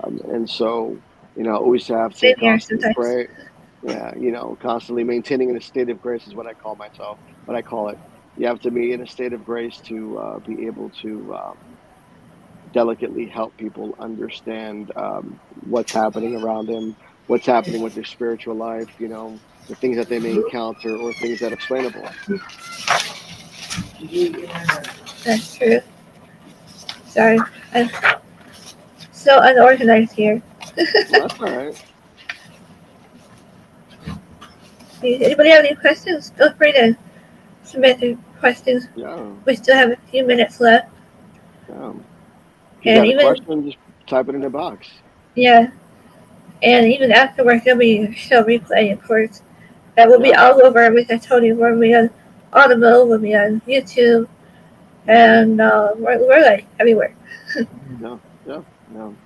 Um, and so, you know, always have to constantly pray. Yeah, you know, constantly maintaining in a state of grace is what I call myself, what I call it. You have to be in a state of grace to uh, be able to um, delicately help people understand um, what's happening around them, what's happening with their spiritual life, you know, the things that they may encounter or things that are explainable. Yeah, that's true. Sorry, I'm so unorganized here. Well, that's all right. Anybody have any questions? Feel free to submit your questions. Yeah. We still have a few minutes left. Yeah. If you and got even a question, just type it in the box. Yeah. And even afterwards, there'll be show replay, of course. That will yeah. be all over. With I told you, we'll be on Audible, we'll be on YouTube, and uh, we're, we're like everywhere. No, no, no.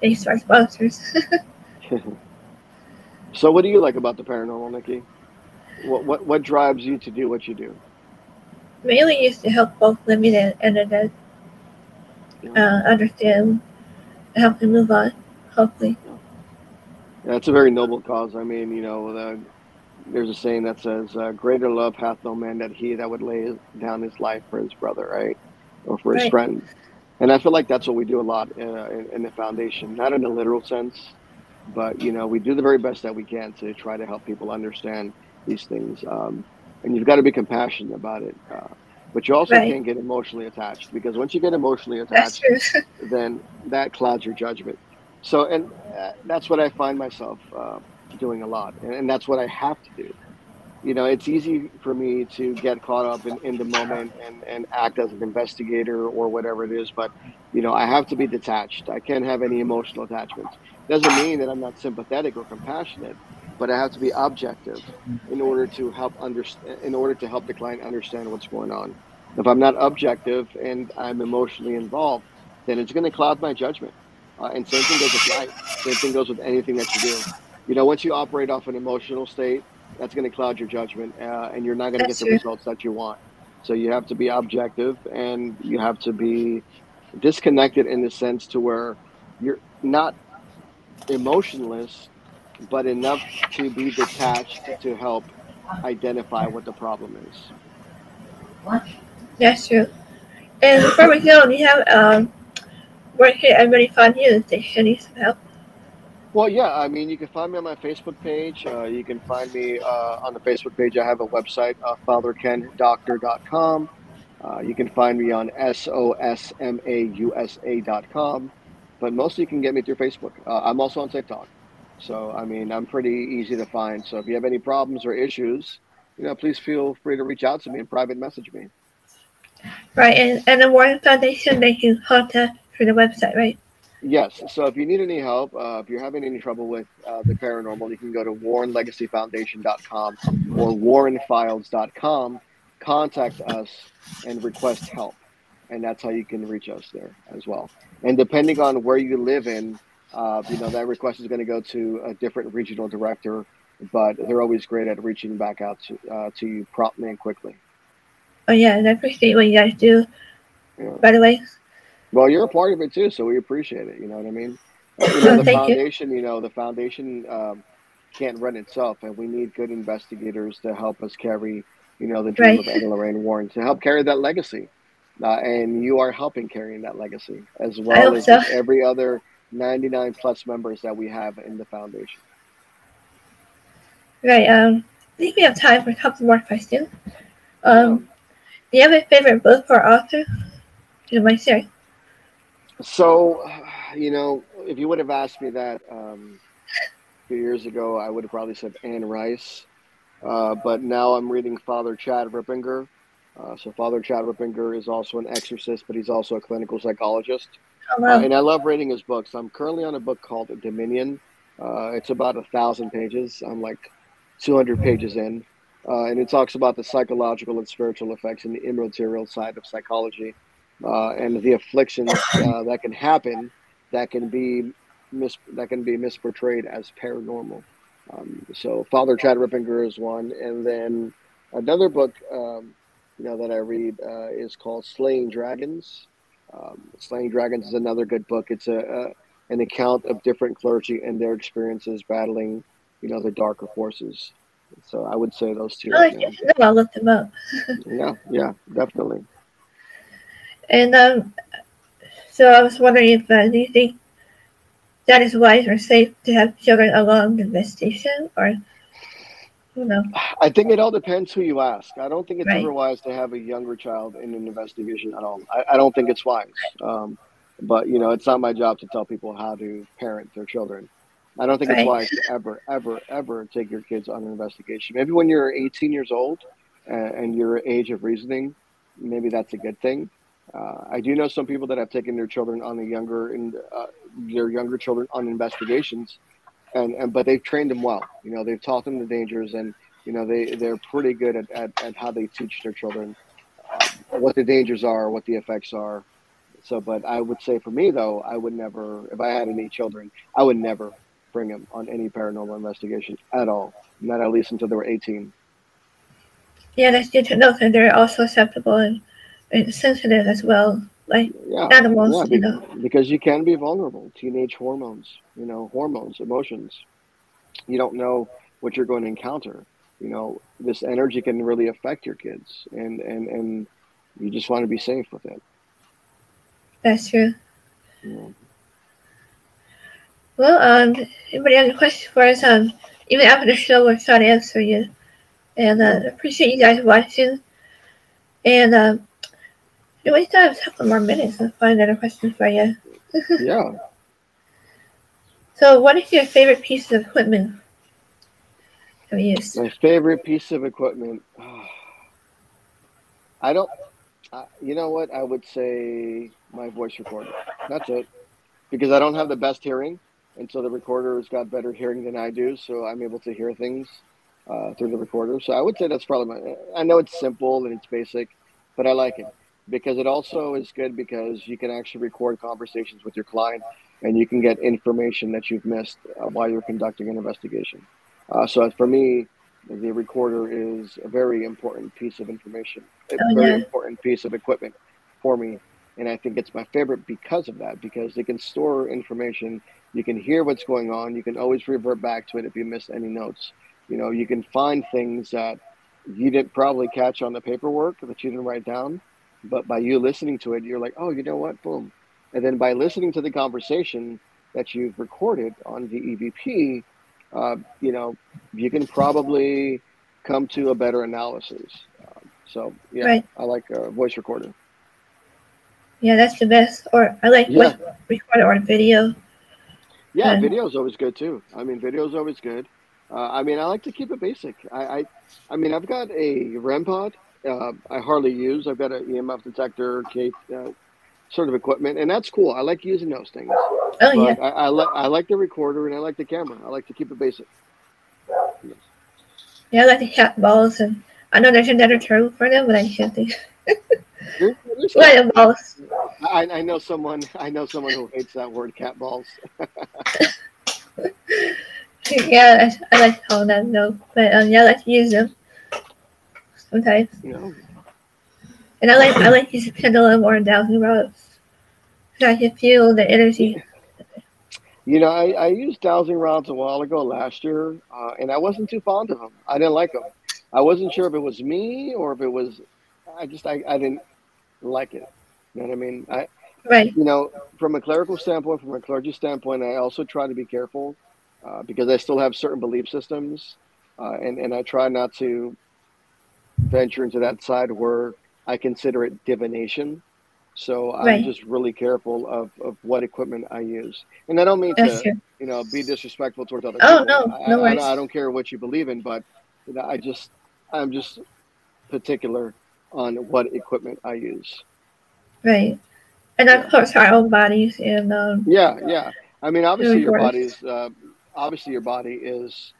Thanks to our sponsors. So, what do you like about the paranormal, Nikki? What what what drives you to do what you do? Mainly used to help both living and the dead yeah. uh, understand, help them move on, hopefully. Yeah, it's a very noble cause. I mean, you know, the, there's a saying that says, uh, "Greater love hath no man than he that would lay down his life for his brother," right, or for right. his friend. And I feel like that's what we do a lot in, in, in the foundation, not in a literal sense. But, you know, we do the very best that we can to try to help people understand these things. Um, and you've got to be compassionate about it. Uh, but you also right. can't get emotionally attached, because once you get emotionally attached, then that clouds your judgment. So and uh, that's what I find myself uh, doing a lot. And, and that's what I have to do. You know, it's easy for me to get caught up in, in the moment and, and act as an investigator or whatever it is. But, you know, I have to be detached. I can't have any emotional attachments. Doesn't mean that I'm not sympathetic or compassionate, but I have to be objective in order to help understand, in order to help the client understand what's going on. If I'm not objective and I'm emotionally involved, then it's going to cloud my judgment. Uh, and same thing goes with life. Same thing goes with anything that you do. You know, once you operate off an emotional state, that's going to cloud your judgment, uh, and you're not going to get the results that you want. So you have to be objective, and you have to be disconnected in the sense to where you're not emotionless, but enough to be detached to help identify what the problem is. That's true. And before we go, do you have um, where can everybody find you if they should need some help? Well, yeah, I mean, you can find me on my Facebook page. Uh, you can find me uh, on the Facebook page. I have a website, uh, father ken doctor dot com. Uh, you can find me on S O S M A U S A dot com. But mostly you can get me through Facebook. Uh, I'm also on TikTok. So, I mean, I'm pretty easy to find. So if you have any problems or issues, you know, please feel free to reach out to me and private message me. Right. And, and the Warren Foundation, they can contact through the website, right? Yes. So if you need any help, uh, if you're having any trouble with uh, the paranormal, you can go to warren legacy foundation dot com or warren files dot com, contact us, and request help. And that's how you can reach us there as well. And depending on where you live in, uh, you know, that request is going to go to a different regional director, but they're always great at reaching back out to, uh, to you promptly and quickly. Oh, yeah, and I appreciate what you guys do, yeah. by the way. Well, you're a part of it, too, so we appreciate it, you know what I mean? You know, the Thank foundation, you. you know, the foundation um, can't run itself, and we need good investigators to help us carry, you know, the dream right. of Angela Rayne Warren, to help carry that legacy. Uh, and you are helping carrying that legacy, as well as so. every other ninety-nine plus members that we have in the foundation. Right. Um, I think we have time for a couple more questions. Um, oh. Do you have a favorite book or author? Do you mind sharing? So, you know, if you would have asked me that um, a few years ago, I would have probably said Anne Rice. Uh, but now I'm reading Father Chad Ripperger. Uh, so Father Chad Ripperger is also an exorcist, but he's also a clinical psychologist. Oh, wow. uh, and I love reading his books. I'm currently on a book called Dominion. Uh, it's about a thousand pages. I'm like two hundred pages in. Uh, and it talks about the psychological and spiritual effects and the immaterial side of psychology uh, and the afflictions uh, that can happen that can be mis that can be misportrayed as paranormal. Um, so Father Chad Ripperger is one. And then another book um, you know, that I read uh, is called Slaying Dragons. Um, Slaying Dragons is another good book. It's a, a an account of different clergy and their experiences battling, you know, the darker forces. So I would say those two. Oh, right, yeah, no, I'll look them up. Yeah, yeah, definitely. And um, so I was wondering if uh, do you think that is wise or safe to have children along the investigation, or you know? I think it all depends who you ask. I don't think it's right. ever wise to have a younger child in an investigation at all. I, I don't think it's wise. Um, but you know, it's not my job to tell people how to parent their children. I don't think right. it's wise to ever, ever, ever take your kids on an investigation. Maybe when you're eighteen years old and, and you're age of reasoning, maybe that's a good thing. Uh, I do know some people that have taken their children on the younger and uh, their younger children on investigations, and, and but they've trained them well. You know, they've taught them the dangers, and you know they they're pretty good at at, at how they teach their children uh, what the dangers are, what the effects are. So, but I would say for me though, I would never, if I had any children, I would never bring them on any paranormal investigation at all, not at least until they were eighteen. Yeah, that's good to know. And they're also susceptible and, and sensitive as well, like yeah, animals, yeah, you be, know. Because you can be vulnerable. Teenage hormones, you know, hormones, emotions. You don't know what you're going to encounter. You know, this energy can really affect your kids, and, and, and you just want to be safe with it. That's true. Yeah. Well, um, anybody have any questions for us? Um, even after the show, we'll try to answer you. And I uh, appreciate you guys watching. And um, we still have a couple more minutes to find another question for you. Yeah. So, what is your favorite piece of equipment have you used? My favorite piece of equipment? Oh, I don't, uh, you know what? I would say my voice recorder. That's it. Because I don't have the best hearing. And so the recorder's got better hearing than I do, so I'm able to hear things uh, through the recorder. So I would say that's probably my, I know it's simple and it's basic, but I like it because it also is good because you can actually record conversations with your client and you can get information that you've missed uh, while you're conducting an investigation. Uh, so for me, the recorder is a very important piece of information, a oh, very yeah. important piece of equipment for me. And I think it's my favorite because of that, because it can store information. You can hear what's going on. You can always revert back to it if you miss any notes. You know, you can find things that you didn't probably catch on the paperwork that you didn't write down. But by you listening to it, you're like, oh, you know what? Boom. And then by listening to the conversation that you've recorded on the E V P, uh, you know, you can probably come to a better analysis. Uh, so, yeah, right. I like a voice recorder. Yeah, that's the best. Or I like yeah. recording or video. Yeah, um, video is always good too. I mean, video is always good. Uh, I mean, I like to keep it basic. I, I, I mean, I've got a R E M pod. Uh, I hardly use. I've got an E M F detector, cape, uh, sort of equipment, and that's cool. I like using those things. Oh but yeah. I, I like I like the recorder and I like the camera. I like to keep it basic. Yes. Yeah, I like the cat balls, and I know there's another term for them, but I can't think. Cat balls. I, I know someone. I know someone who hates that word, cat balls. Yeah, I, I like to call them though, but um, yeah, I like to use them sometimes. No. And I like I like to use a pendulum or a dowsing rod, so I can feel the energy. You know, I, I used dowsing rods a while ago last year, uh, and I wasn't too fond of them. I didn't like them. I wasn't sure if it was me or if it was. I just I, I didn't like it. You know what I mean? I, right. You know, from a clerical standpoint, from a clergy standpoint, I also try to be careful uh, because I still have certain belief systems, uh, and and I try not to venture into that side where I consider it divination. So right. I'm just really careful of of what equipment I use, and I don't mean That's to true. you know be disrespectful towards other oh, people. Oh no, I, no worries. I, I don't care what you believe in, but you know, I just I'm just particular on what equipment I use. Right. And of yeah. course our own bodies and um yeah yeah I mean obviously your body's uh, obviously your body is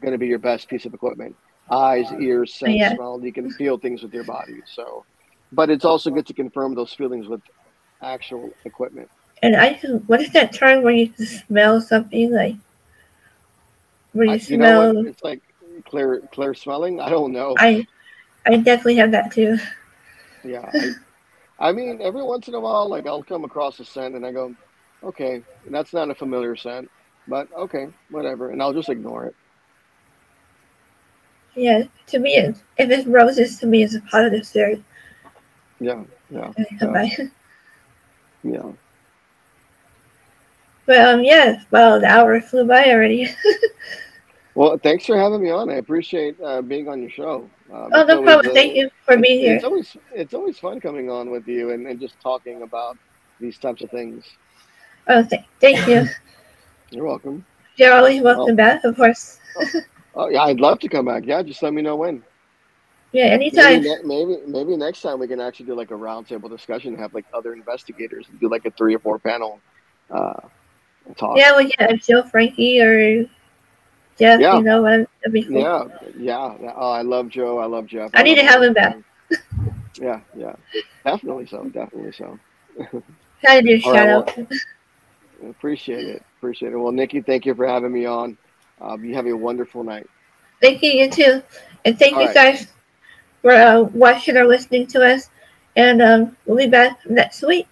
going to be your best piece of equipment, eyes, ears, sense, yeah. smell. You can feel things with your body. So, but it's also good to confirm those feelings with actual equipment. And I can, what is that term where you can smell something, like where you, I, you smell? Know, it's like clear, clear smelling. I don't know. I, I definitely have that too. Yeah. I, I mean, every once in a while, like I'll come across a scent and I go, okay, that's not a familiar scent, but okay, whatever. And I'll just ignore it. Yeah. To me, if it's roses, to me, it's a positive series. Yeah. Yeah. Yeah. yeah. But um, yeah, well, the hour flew by already. Well, thanks for having me on. I appreciate uh, being on your show. Uh, oh, no problem. A, Thank you for being here. It's always, it's always fun coming on with you and, and just talking about these types of things. Oh, th thank you. You're welcome. You're always welcome oh. back, of course. oh. oh, yeah, I'd love to come back. Yeah, just let me know when. Yeah, anytime. Maybe, maybe, maybe next time we can actually do like a roundtable discussion and have like other investigators and do like a three or four panel uh, talk. Yeah, well, yeah, Joe Frankie or Jeff, yeah. you know what? That'd be cool. Yeah, yeah. Oh, I love Joe. I love Jeff. I, I need to have him back. yeah, yeah. Definitely so. Definitely so. Gotta do a shout right, out. Well, appreciate it appreciate it well, Nikki, thank you for having me on. Um, you have a wonderful night. Thank you, you too, and thank All you right. guys for uh, watching or listening to us, and um we'll be back next week,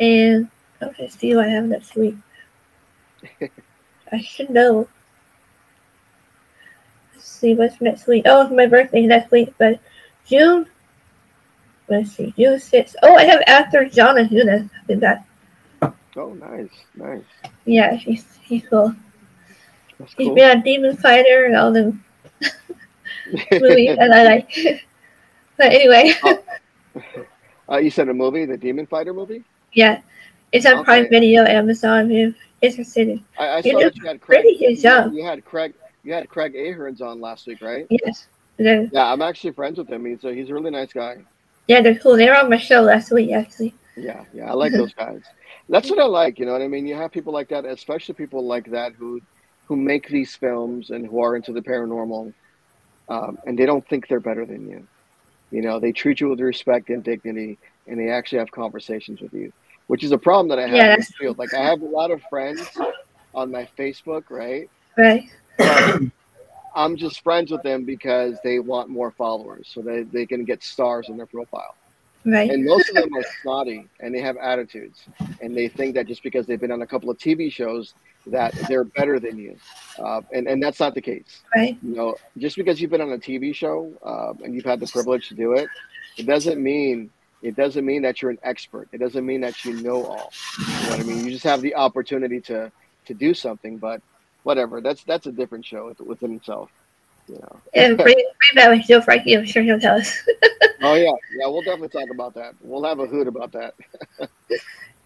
and okay, see what I have next week. I should know. Let's see what's next week. Oh, it's my birthday next week, but June, let's see, June sixth. Oh, I have after John and Eunice. I think that. Oh, nice, nice. Yeah, he's, he's cool. That's cool. He's been on Demon Fighter and all them movies and I like. But anyway. Oh. Uh, you said a movie, the Demon Fighter movie? Yeah. It's on okay. Prime Video, Amazon, if interested. I, I saw that you had Craig. Pretty good job. You had Craig you had Craig Aherns on last week, right? Yes. Yeah, I'm actually friends with him. He's a, he's a really nice guy. Yeah, they're cool. They were on my show last week actually. Yeah, yeah, I like those guys. That's what I like, you know what I mean? You have people like that, especially people like that who who make these films and who are into the paranormal, um, and they don't think they're better than you. You know, they treat you with respect and dignity, and they actually have conversations with you, which is a problem that I have yeah. in this field. Like, I have a lot of friends on my Facebook, right? Right. Um, I'm just friends with them because they want more followers, so they, they can get stars in their profile. Right. And most of them are snotty, and they have attitudes, and they think that just because they've been on a couple of T V shows that they're better than you, uh, and and that's not the case. Right. You know, just because you've been on a T V show uh, and you've had the privilege to do it, it doesn't mean it doesn't mean that you're an expert. It doesn't mean that you know all. You know what I mean? You just have the opportunity to to do something, but whatever. That's that's a different show within itself. You know. And bring, bring that with Joe Frankie. I'm sure he'll tell us. Oh yeah, yeah. We'll definitely talk about that. We'll have a hoot about that. All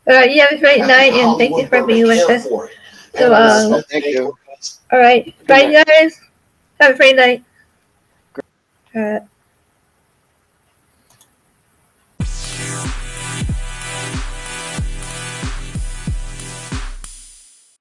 right. You have a great night, and thank you for being with us. So, um, thank you. All right. Bye, guys. Have a great night. Uh,